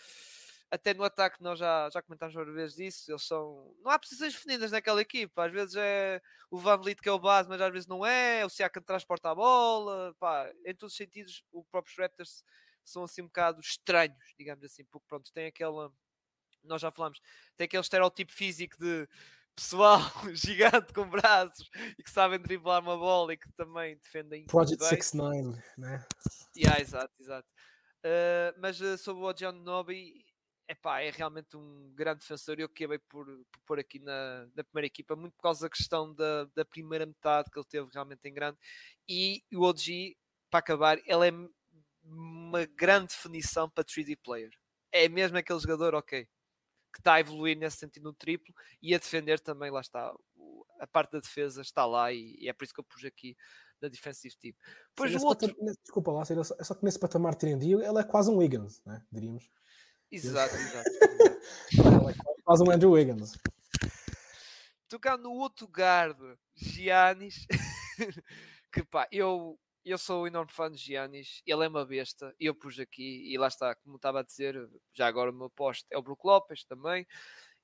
até no ataque nós já, já comentámos várias vezes disso, eles são... Não há posições definidas naquela equipa. Às vezes é o Van Vliet que é o base, mas às vezes não é. O Siakam transporta a bola. Epá, em todos os sentidos, os próprios Raptors são assim um bocado estranhos, digamos assim, porque pronto, tem aquela... Nós já falámos, tem aquele estereótipo físico de... pessoal gigante com braços e que sabem driblar uma bola e que também defendem Project seis nove, né? Yeah, exato, exato. Uh, mas uh, sobre o O G Anunoby, epá, é realmente um grande defensor. Eu acabei por pôr aqui na, na primeira equipa, muito por causa da questão da, da primeira metade que ele teve realmente em grande. E o O G, para acabar, ele é uma grande definição para três D player. É mesmo aquele jogador, ok, que está a evoluir nesse sentido no triplo e a defender também, lá está, a parte da defesa está lá e, e é por isso que eu pus aqui na defensive team. Pois sim, o outro... patamar, desculpa lá, é só que nesse patamar Terendio ele é quase um Wiggins, né? Diríamos. Exato, exato. Ele é quase um Andrew Wiggins. Tocando no outro guarda, Giannis, que pá, eu... Eu sou um enorme fã de Giannis, ele é uma besta, eu pus aqui, e lá está, como estava a dizer, já agora o meu posto é o Brook Lopez também,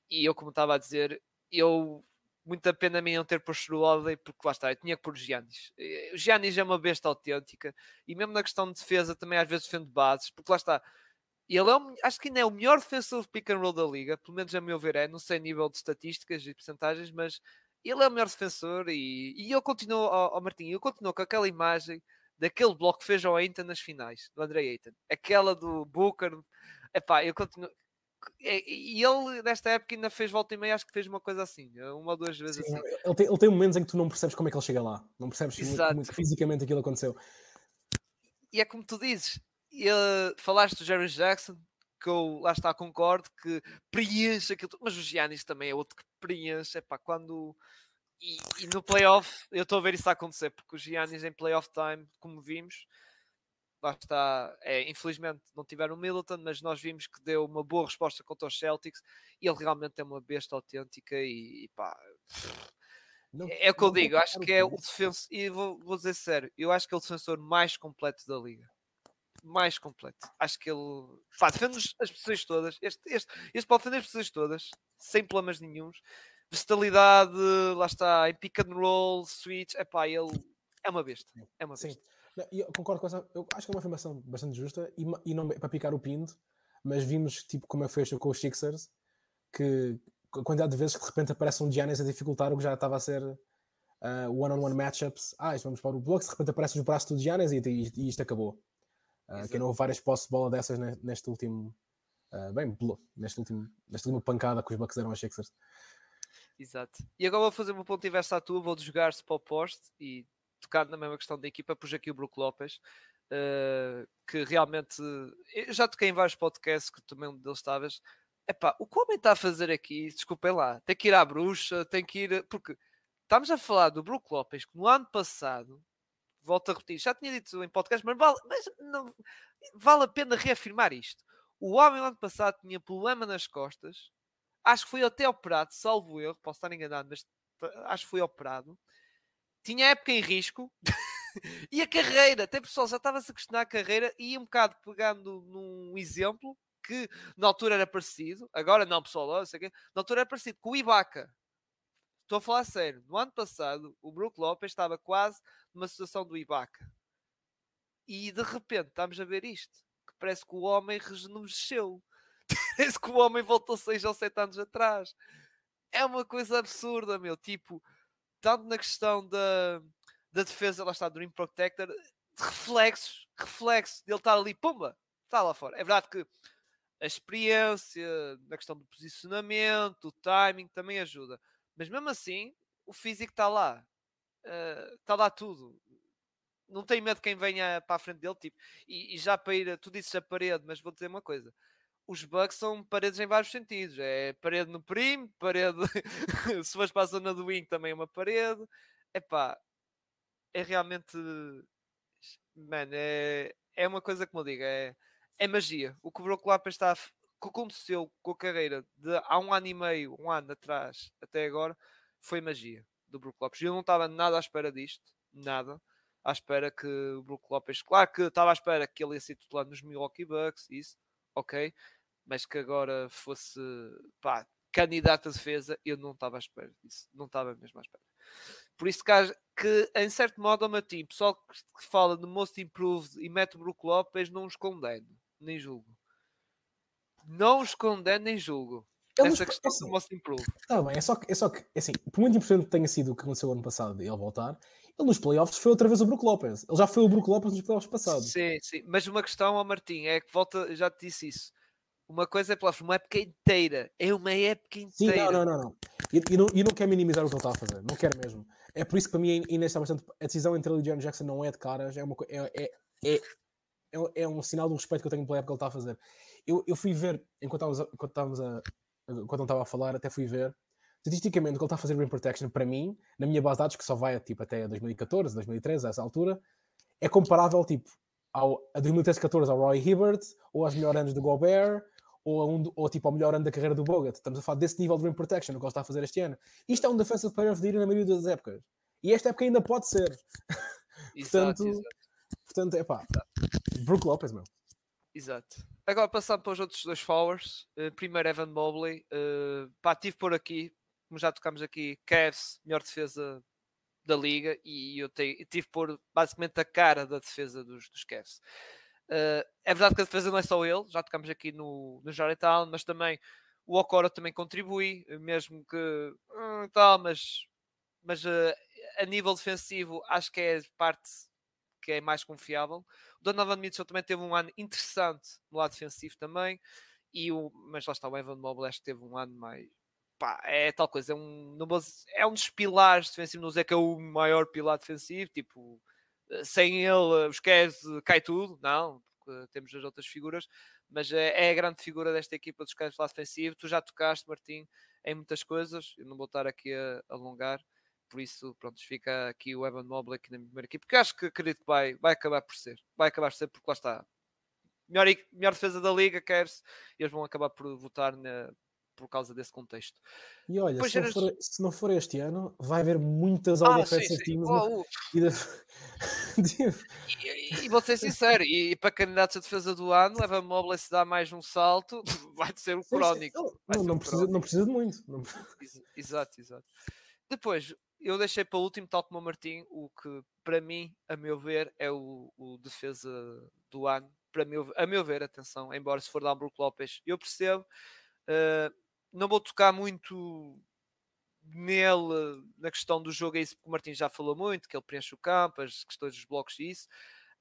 e eu, como estava a dizer, eu, muita pena a mim não ter posto o Holiday, porque lá está, eu tinha que pôr o Giannis. O Giannis é uma besta autêntica, e mesmo na questão de defesa também às vezes defende bases, porque lá está, ele é um, acho que ainda é o melhor defensor de pick and roll da liga, pelo menos a meu ver é, não sei nível de estatísticas e percentagens, mas... Ele é o melhor defensor e, e eu continuo, oh, oh Martim, eu continuo com aquela imagem daquele bloco que fez ao Ayton nas finais, do Andre Ayton. Aquela do Booker. Epá, eu continuo... E ele, nesta época, ainda fez volta e meia, acho que fez uma coisa assim, uma ou duas vezes. Sim, assim. Ele tem, ele tem momentos em que tu não percebes como é que ele chega lá. Não percebes Exato. Como é que fisicamente aquilo aconteceu. E é como tu dizes. Ele, falaste do Jerry Jackson, que eu lá está, concordo, que preenche aquilo. Mas o Giannis também é outro que preenche. Epá, quando... E, e no playoff, eu estou a ver isso a acontecer, porque o Giannis em playoff time, como vimos, lá está, é, infelizmente não tiveram o Middleton, mas nós vimos que deu uma boa resposta contra os Celtics e ele realmente é uma besta autêntica e, e pá, não, é o que eu digo, acho que é o defensor, e vou, vou dizer sério, eu acho que é o defensor mais completo da liga. Mais completo. Acho que ele... Pá, defende as pessoas todas. Este, este, este pode defender as pessoas todas, sem problemas nenhuns. Versatilidade, lá está, em pick and roll, switch, epá, ele é uma besta, é uma besta. Sim, eu concordo com essa, eu acho que é uma afirmação bastante justa, e, e não é para picar o pinto, mas vimos, tipo, como é que foi com os Sixers, que a quantidade de vezes que de repente aparece um Giannis a dificultar o que já estava a ser uh, one-on-one matchups, ah, isto vamos para o bloco, de repente aparece os braços do Giannis e, e, e isto acabou. Uh, que não houve várias posses de bola dessas neste último, uh, bem, neste último, nesta última pancada que os Bucks deram aos Sixers. Exato. E agora vou fazer um ponto inverso à tua, vou desjogar-se para o poste e tocando na mesma questão da equipa, pus aqui o Brook Lopez, uh, que realmente, eu já toquei em vários podcasts que também um deles estavas, epá, o que o homem está a fazer aqui, desculpem lá, tem que ir à bruxa, tem que ir, porque estamos a falar do Brook Lopez, que no ano passado, volto a repetir, já tinha dito em podcast, mas vale, mas não, vale a pena reafirmar isto, o homem no ano passado tinha problema nas costas. Acho que foi até operado, salvo erro, posso estar enganado, mas acho que foi operado. Tinha época em risco e a carreira, até pessoal já estava-se a questionar a carreira e um bocado pegando num exemplo que na altura era parecido, agora não, pessoal, não sei o quê, na altura era parecido com o Ibaka. Estou a falar sério, no ano passado o Brook Lopez estava quase numa situação do Ibaka e de repente estamos a ver isto, que parece que o homem rejuvenesceu. Parece que o homem voltou seis ou sete anos atrás. É uma coisa absurda, meu. Tipo, tanto na questão da, da defesa, lá está, do Rim Protector, de reflexos, reflexos dele estar ali, pumba, está lá fora. É verdade que a experiência, na questão do posicionamento, o timing, também ajuda. Mas mesmo assim, o físico está lá. Uh, está lá tudo. Não tem medo de quem venha para a frente dele, tipo. E, e já para ir, tu dizes a parede, mas vou dizer uma coisa. Os Bucks são paredes em vários sentidos. É parede no primo, parede... Se fores para a zona do wing também é uma parede. Epá, é realmente... Mano, é, é uma coisa que me diga. É... é magia. O que o Brook Lopez está... O que aconteceu com a carreira de há um ano e meio, um ano atrás, até agora, foi magia do Brook Lopez. Eu não estava nada à espera disto. Nada. À espera que o Brook Lopez... Claro que estava à espera que ele ia ser titular nos Milwaukee Bucks, isso. Ok, mas que agora fosse, pá, candidato à defesa, eu não estava à espera disso, não estava mesmo à espera. Por isso que, que em certo modo, o meu time, pessoal que fala de Most Improved e mete o Brook Lopez, não os condeno, nem julgo. Não os condeno, nem julgo. Eu Essa questão assim, do Most Improved. Está bem, é só que, é só que assim, por muito importante que tenha sido o que aconteceu ano passado de ele voltar, ele nos playoffs foi outra vez o Brook Lopez. Ele já foi o Brook Lopez nos playoffs passados. Sim, sim. Mas uma questão ao Martim é que volta, já te disse isso. Uma coisa é playoffs, uma época inteira. É uma época inteira. Sim, não, não, não. E eu, eu, eu não quero minimizar o que ele está a fazer. Não quero mesmo. É por isso que para mim ainda está bastante... A decisão entre ele e o Jerry Jackson não é de caras. É, uma, é, é, é, é, é um sinal do respeito que eu tenho pela época que ele está a fazer. Eu, eu fui ver, enquanto estávamos a... Enquanto estava a falar, até fui ver. Estatisticamente, o que ele está a fazer Rim Protection, para mim, na minha base de dados, que só vai tipo, até dois mil e catorze, dois mil e treze, a essa altura, é comparável tipo, ao, a dois mil e treze, catorze ao Roy Hibbert, ou aos melhores anos do Gobert, ou, a um, ou tipo, ao melhor ano da carreira do Bogut. Estamos a falar desse nível de Rim Protection, o que ele está a fazer este ano. Isto é um Defensive Player of the Year na maioria das épocas. E esta época ainda pode ser. Exato, portanto, exato. Portanto, é pá. Brook Lopez, meu. Exato. Agora passando para os outros dois forwards, uh, primeiro Evan Mobley, uh, pá, tive por aqui, como já tocámos aqui, Cavs, melhor defesa da liga, e eu, te, eu tive por basicamente a cara da defesa dos, dos Cavs. Uh, é verdade que a defesa não é só ele, já tocámos aqui no, no Jarrett Allen, mas também o Okoro também contribui, mesmo que hum, tal, mas, mas uh, a nível defensivo acho que é parte que é mais confiável. O Donovan Mitchell também teve um ano interessante no lado defensivo também, e o, mas lá está o Evan Mobley, acho que teve um ano mais... Pá, é tal coisa, é um, é um dos pilares defensivos, não sei que é o maior pilar defensivo, tipo, sem ele, esquece, cai tudo, não, porque temos as outras figuras, mas é, é a grande figura desta equipa dos caras do lado defensivo. Tu já tocaste, Martim, em muitas coisas, eu não vou estar aqui a alongar, por isso, pronto, fica aqui o Evan Mobley aqui na minha primeira equipa, porque acho que acredito que vai, vai acabar por ser, vai acabar por ser, porque lá está, melhor, melhor defesa da liga, quer-se, e eles vão acabar por votar na... por causa desse contexto. E olha, se, eras... não for, se não for este ano, vai haver muitas All Defensive Teams. E vou ser sincero, e para candidatos a defesa do ano, leva a Mobley, se dá mais um salto, vai ser o crónico. Não, não, um precisa, crónico. Não precisa de muito. Não... Exato, exato. Depois, eu deixei para o último, tal como o Martim, o que para mim, a meu ver, é o, o defesa do ano. Para meu, a meu ver, atenção, embora se for da Brook Lopez, eu percebo. Uh, Não vou tocar muito nele na questão do jogo, é isso que o Martim já falou muito, que ele preenche o campo, as questões dos blocos e isso.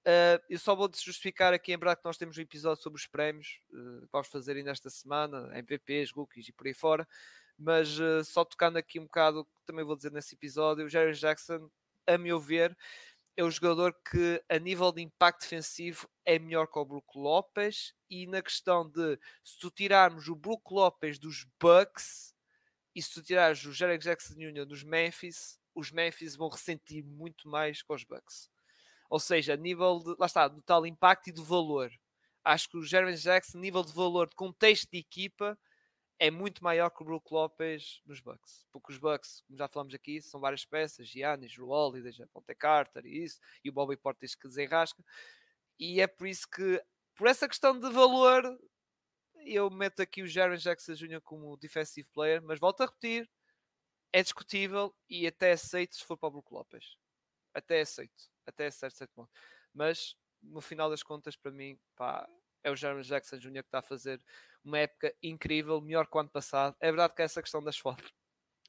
Uh, eu só vou justificar aqui, lembrar que nós temos um episódio sobre os prémios, uh, vamos fazer ainda esta semana, M V Ps, rookies e por aí fora, mas uh, só tocando aqui um bocado, que também vou dizer nesse episódio, o Jaren Jackson, a meu ver, é o jogador que a nível de impacto defensivo é melhor que o Brook Lopez, e na questão de se tu tirarmos o Brook Lopez dos Bucks e se tu tirares o Jaren Jackson Júnior dos Memphis, os Memphis vão ressentir muito mais com os Bucks. Ou seja, a nível de, lá está, do tal impacto e do valor. Acho que o Jaren Jackson, nível de valor, de contexto de equipa, é muito maior que o Brook Lopez nos Bucks. Porque os Bucks, como já falamos aqui, são várias peças. Giannis, Jrue Holiday, Ponte Carter e isso. E o Bobby Portis que desenrasca. E é por isso que, por essa questão de valor, eu meto aqui o Jaren Jackson Júnior como defensive player. Mas volto a repetir, é discutível e até aceito se for para o Brook Lopez. Até aceito. Até certo, certo ponto. Mas, no final das contas, para mim, pá... é o Jaren Jackson Júnior que está a fazer uma época incrível, melhor que o ano passado. É verdade que é essa questão das faltas,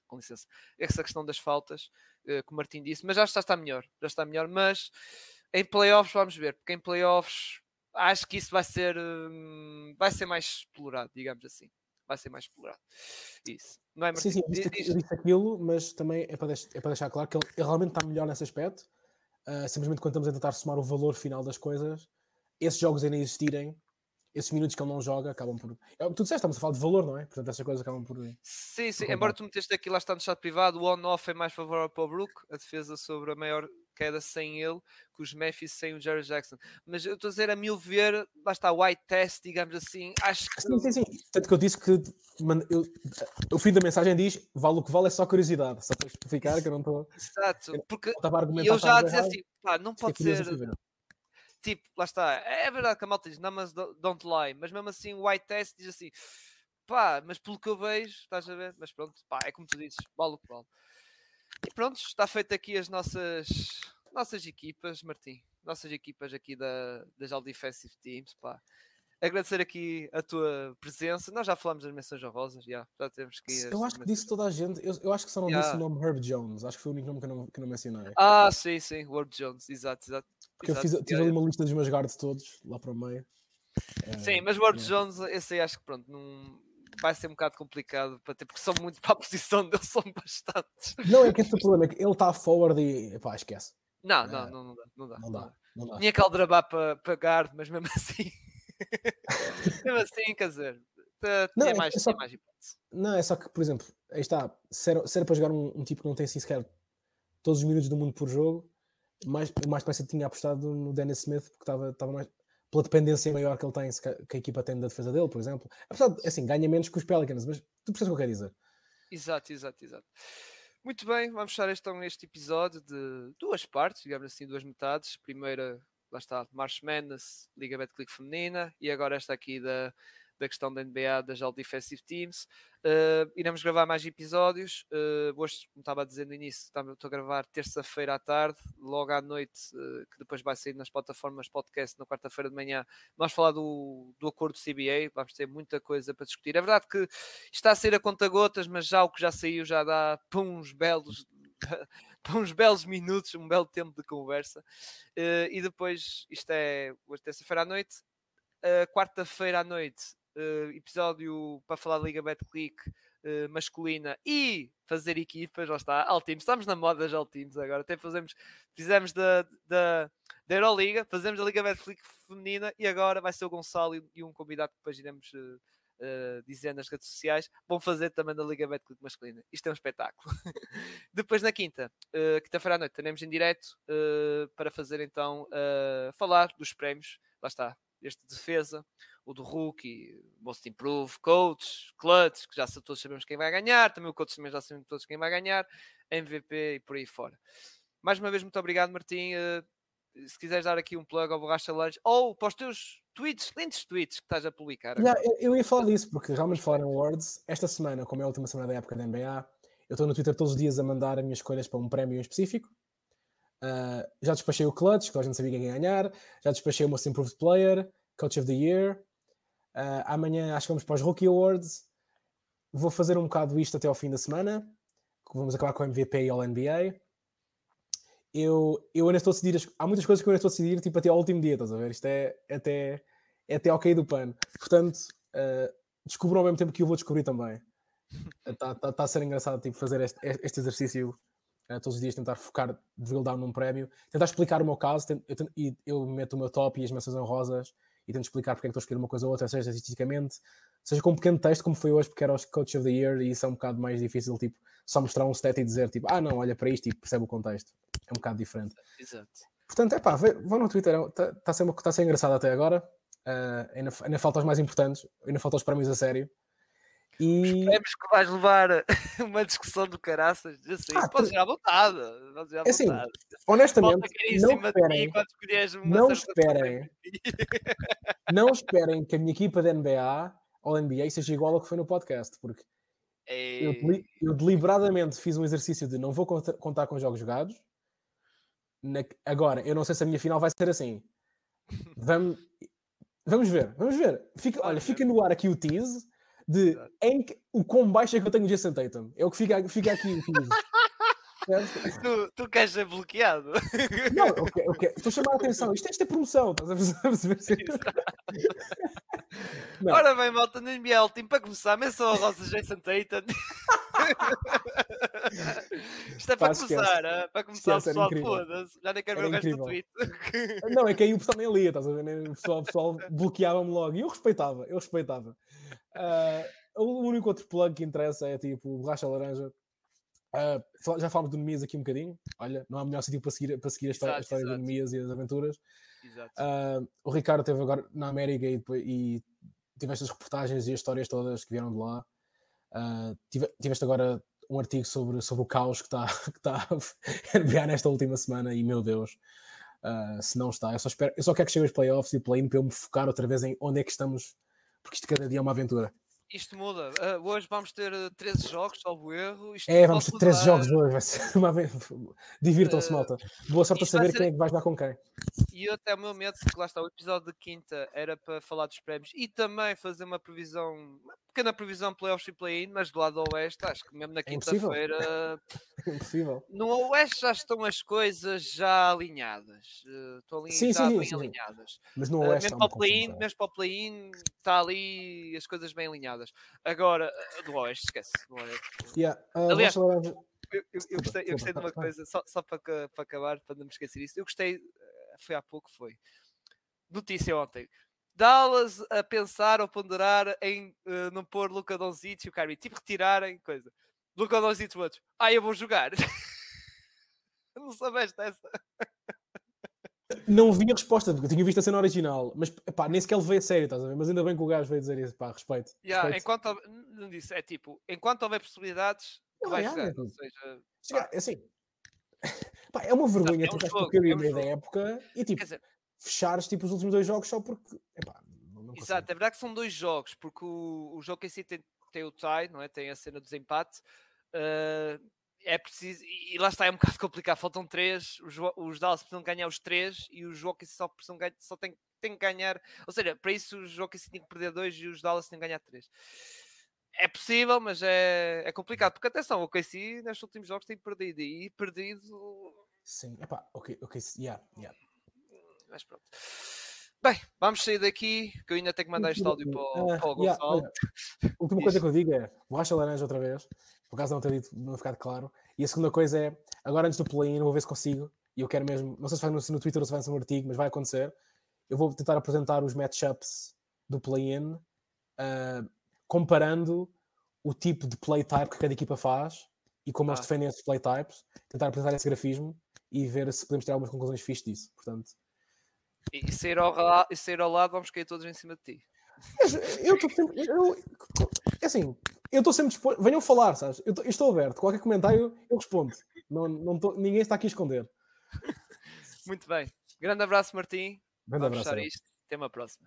com licença, essa questão das faltas, que o Martim disse, mas já está melhor, já está melhor, mas em playoffs vamos ver, porque em playoffs acho que isso vai ser, vai ser mais explorado, digamos assim. Vai ser mais explorado. Isso. Não é, Martim? Sim, sim, eu disse, eu disse aquilo, mas também é para deixar, é para deixar claro que ele, ele realmente está melhor nesse aspecto, uh, simplesmente quando estamos a tentar somar o valor final das coisas, esses jogos ainda existirem, esses minutos que ele não joga, acabam por... Tu disseste, estamos a falar de valor, não é? Portanto, essas coisas acabam por... Sim, sim. Por embora tu meteste aqui, lá está no chat privado, o on-off é mais favorável para o Brook, a defesa sobre a maior queda sem ele, que os Memphis sem o Jaren Jackson. Mas eu estou a dizer, a meu ver, lá está o white test, digamos assim, acho que... Sim, sim, sim. Tanto que eu disse que... Man, eu, o fim da mensagem diz, vale o que vale, é só curiosidade. Só para explicar que eu não estou... Exato, porque eu, eu já a dizer assim, pá, não pode ser... Tipo, lá está, é verdade que a malta diz, não, mas don't lie, mas mesmo assim o white test diz assim, pá, mas pelo que eu vejo, estás a ver? Mas pronto, pá, é como tu dizes, vale o que vale. E pronto, está feito aqui as nossas, nossas equipas, Martim, nossas equipas aqui da, das All Defensive Teams, pá. Agradecer aqui a tua presença, nós já falámos das menções honrosas, já, já temos que ir... Eu acho que disse toda a gente, eu, eu acho que só não yeah. disse o nome Herb Jones, acho que foi o único nome que não, que não mencionei. Ah, é. sim, sim, Herb Jones, exato, exato. Porque exato, eu fiz, tive é. ali uma lista dos meus guards todos, lá para o meio. Sim, é, mas o Herb é. Jones, esse aí acho que pronto, não... vai ser um bocado complicado, para ter, porque são muito para a posição dele, são bastantes. Não, é que esse é o problema, é que ele está forward e, pá, esquece. Não, não, é. não, não dá, não dá. Não dá, não dá. Tinha que aldrabar para, para guard, mas mesmo assim... Mesmo assim, quer dizer, não é, mais, é só, mais hipótese. Não, é só que, por exemplo, aí está, se era, se era para jogar um, um tipo que não tem assim sequer todos os minutos do mundo por jogo, mais, mais parece que tinha apostado no Dennis Smith, porque estava, estava mais pela dependência maior que ele tem, que a equipa tem da defesa dele, por exemplo. Apesar de, assim, ganha menos que os Pelicans, mas tu percebes o que eu quero dizer. Exato, exato, exato. Muito bem, vamos fechar este, este episódio de duas partes, digamos assim, duas metades. Primeira... Lá está, March Madness, Liga Betclic feminina, e agora esta aqui da, da questão da N B A, das All Defensive Teams. Uh, iremos gravar mais episódios. Uh, hoje, como estava a dizer no início, estou a gravar terça-feira à tarde, logo à noite, uh, que depois vai sair nas plataformas podcast na quarta-feira de manhã. Vamos falar do, do acordo do C B A, vamos ter muita coisa para discutir. É verdade que está a sair a conta-gotas, mas já o que já saiu já dá para uns belos... para uns belos minutos, um belo tempo de conversa. Uh, e depois, isto é hoje terça-feira à noite, uh, quarta-feira à noite, uh, episódio para falar de Liga Betclic uh, masculina e fazer equipas, lá está, Altimes. Estamos na moda das Altimes agora, até fazemos, fizemos da, da, da Euroliga, fazemos a Liga Betclic feminina e agora vai ser o Gonçalo e, e um convidado que depois iremos... Uh, Uh, dizendo nas redes sociais, vão fazer também da Liga Betclic masculina. Isto é um espetáculo. Depois na quinta, uh, quinta-feira à noite, teremos em direto uh, para fazer então, uh, falar dos prémios. Lá está, este de defesa, o do Rookie, Most Improve, Coach, Clutch, que já todos sabemos quem vai ganhar, também o Coach também já sabemos todos quem vai ganhar, M V P e por aí fora. Mais uma vez, muito obrigado, Martim. Uh, Se quiseres dar aqui um plug ao Borracha Lange ou para os teus tweets, lindos tweets que estás a publicar. Yeah, eu ia falar disso, porque realmente falar em Awards, esta semana, como é a última semana da época da N B A, eu estou no Twitter todos os dias a mandar as minhas escolhas para um prémio em específico. Uh, já despachei o Clutch, que a gente sabia quem ia ganhar. Já despachei o Most Improved Player, Coach of the Year. Uh, amanhã acho que vamos para os Rookie Awards. Vou fazer um bocado isto até ao fim da semana. Vamos acabar com o M V P e All N B A. Eu, eu ainda estou a decidir, há muitas coisas que eu ainda estou a decidir, tipo até ao último dia, estás a ver? Isto é, é, até, é até ao cair do pano. Portanto, uh, descubro ao mesmo tempo que eu vou descobrir também. Está tá, tá a ser engraçado tipo, fazer este, este exercício uh, todos os dias, tentar focar, drill down num prémio, tentar explicar o meu caso, tento, eu, tento, e eu meto o meu top e as menções honrosas e tento explicar porque é que estou a escolher uma coisa ou outra, seja estatisticamente, seja com um pequeno texto, como foi hoje, porque era os Coach of the Year e isso é um bocado mais difícil, tipo, só mostrar um stat e dizer, tipo, ah não, olha para isto e percebe o contexto. É um bocado diferente. Exato. Portanto, é pá, vão no Twitter, está tá sendo tá sendo engraçado até agora, uh, ainda, ainda falta os mais importantes, ainda faltam os prémios a sério. E... Os prémios que vais levar uma discussão do caraças, assim, ah, podes ir à vontade. Podes ir à vontade. É assim, honestamente, não esperem, mim, não, esperem não esperem que a minha equipa da N B A ou N B A seja igual ao que foi no podcast, porque eu, eu deliberadamente fiz um exercício de não vou contar, contar com jogos jogados. Na, agora, eu não sei se a minha final vai ser assim. Vamos, vamos ver, vamos ver. Fica, olha, fica no ar aqui o tease de em que, o quão baixo é que eu tenho o Jason Tatum. É o que fica, fica aqui o tease. Tu, tu queres ser bloqueado? Não, eu quero, eu quero. Estou a chamar a atenção. Isto, isto é promoção. Estás a perceber? Ora bem, malta, no N B L time para começar, menção a rosa Jason Tatum. Isto é para, Pá, começar, é? para começar, esquece, o pessoal, foda-se. Já nem quero ver o resto do tweet. Não, é que aí o pessoal nem lia, estás a ver? O pessoal, pessoal bloqueava-me logo. E eu respeitava, eu respeitava. Uh, o único outro plug que interessa é tipo o Borracha Laranja. Uh, já falámos do Nemias aqui um bocadinho. Olha, não há melhor sentido para seguir, para seguir a história, exato, a história do Nemias e das aventuras. Exato. Uh, o Ricardo esteve agora na América e, e tive estas reportagens e as histórias todas que vieram de lá. Uh, tive, tiveste agora um artigo sobre, sobre o caos que está que tá a N B A nesta última semana e, meu Deus, uh, se não está. Eu só, espero, eu só quero que chegue aos playoffs e play-in para eu me focar outra vez em onde é que estamos, porque isto cada dia é uma aventura. Isto muda. Uh, hoje vamos ter treze jogos, salvo erro. Isto é, vamos ter treze jogos hoje. Vai ser uma vez. Divirtam-se, uh, malta. Boa sorte a saber ser... quem é que vai jogar com quem. E eu até o meu medo, porque lá está, o episódio de quinta era para falar dos prémios e também fazer uma previsão, uma pequena previsão playoffs e play-in, mas do lado do Oeste, acho que mesmo na quinta-feira... É impossível. No Oeste já estão as coisas já alinhadas. Uh, estão ali, sim, já sim, bem sim, alinhadas. Mas no Oeste... Uh, mesmo, para o play-in, mesmo para o play-in está ali as coisas bem alinhadas. Agora, do Oeste, esquece. Do Oeste. Yeah. Uh, Aliás, eu, eu, eu, gostei, eu gostei de uma coisa, só, só para, para acabar, para não me esquecer isso. Eu gostei, foi há pouco, foi. Notícia ontem. Dallas a pensar ou ponderar em uh, não pôr Luka Doncic e o Kyrie. Tipo, retirarem coisa. Luka Doncic, outros. Ah, eu vou jogar. Não soubeste essa? Não vi a resposta, porque eu tinha visto a cena original, mas pá, nem sequer levei a sério, estás a ver? Mas ainda bem que o gajo veio dizer isso, pá, respeito. Yeah, respeito. Enquanto, não disse, é tipo, enquanto houver possibilidades, ah, vai é, jogar. É, ou seja, pá. Assim, pá, é uma vergonha, tu estás com o Kyrie meio da época e tipo, dizer, fechares tipo, os últimos dois jogos só porque. Epá, não, não exato, é verdade que são dois jogos, porque o, o jogo em si tem, tem o tie, não é? Tem a cena do desempate. Uh... É preciso, e lá está, é um bocado complicado. Faltam três, os, os Dallas precisam ganhar os três e os Jokic só, precisam, só tem, tem que ganhar. Ou seja, para isso os Jokic têm que perder dois e os Dallas têm que ganhar três. É possível, mas é, é complicado. Porque, atenção, o K C nestes últimos jogos tem perdido. E perdido... Sim, epá, ok, ok, yeah, yeah. Mas pronto. Bem, vamos sair daqui, que eu ainda tenho que mandar este áudio para o, uh, para o yeah, Gonçalo. Yeah. A última coisa que eu digo é, vou achar laranja outra vez, por causa de não ter dito, não ficar claro. E a segunda coisa é, agora antes do play-in, vou ver se consigo, e eu quero mesmo, não sei se vai no, no Twitter ou se vai no artigo, mas vai acontecer, eu vou tentar apresentar os matchups do play-in, uh, comparando o tipo de play-type que cada equipa faz, e como ah. eles defendem esses play-types, tentar apresentar esse grafismo, e ver se podemos tirar algumas conclusões fixas disso, portanto... E sair ao, ra- ao lado, vamos cair todos em cima de ti. Mas eu estou sempre... Eu, assim, eu estou sempre disposto... Venham falar, sabes? Eu, tô, eu estou aberto. Qualquer comentário, eu respondo. Não, não tô, ninguém está aqui a esconder. Muito bem. Grande abraço, Martim. Grande vamos abraço. Fechar isto. Até uma próxima.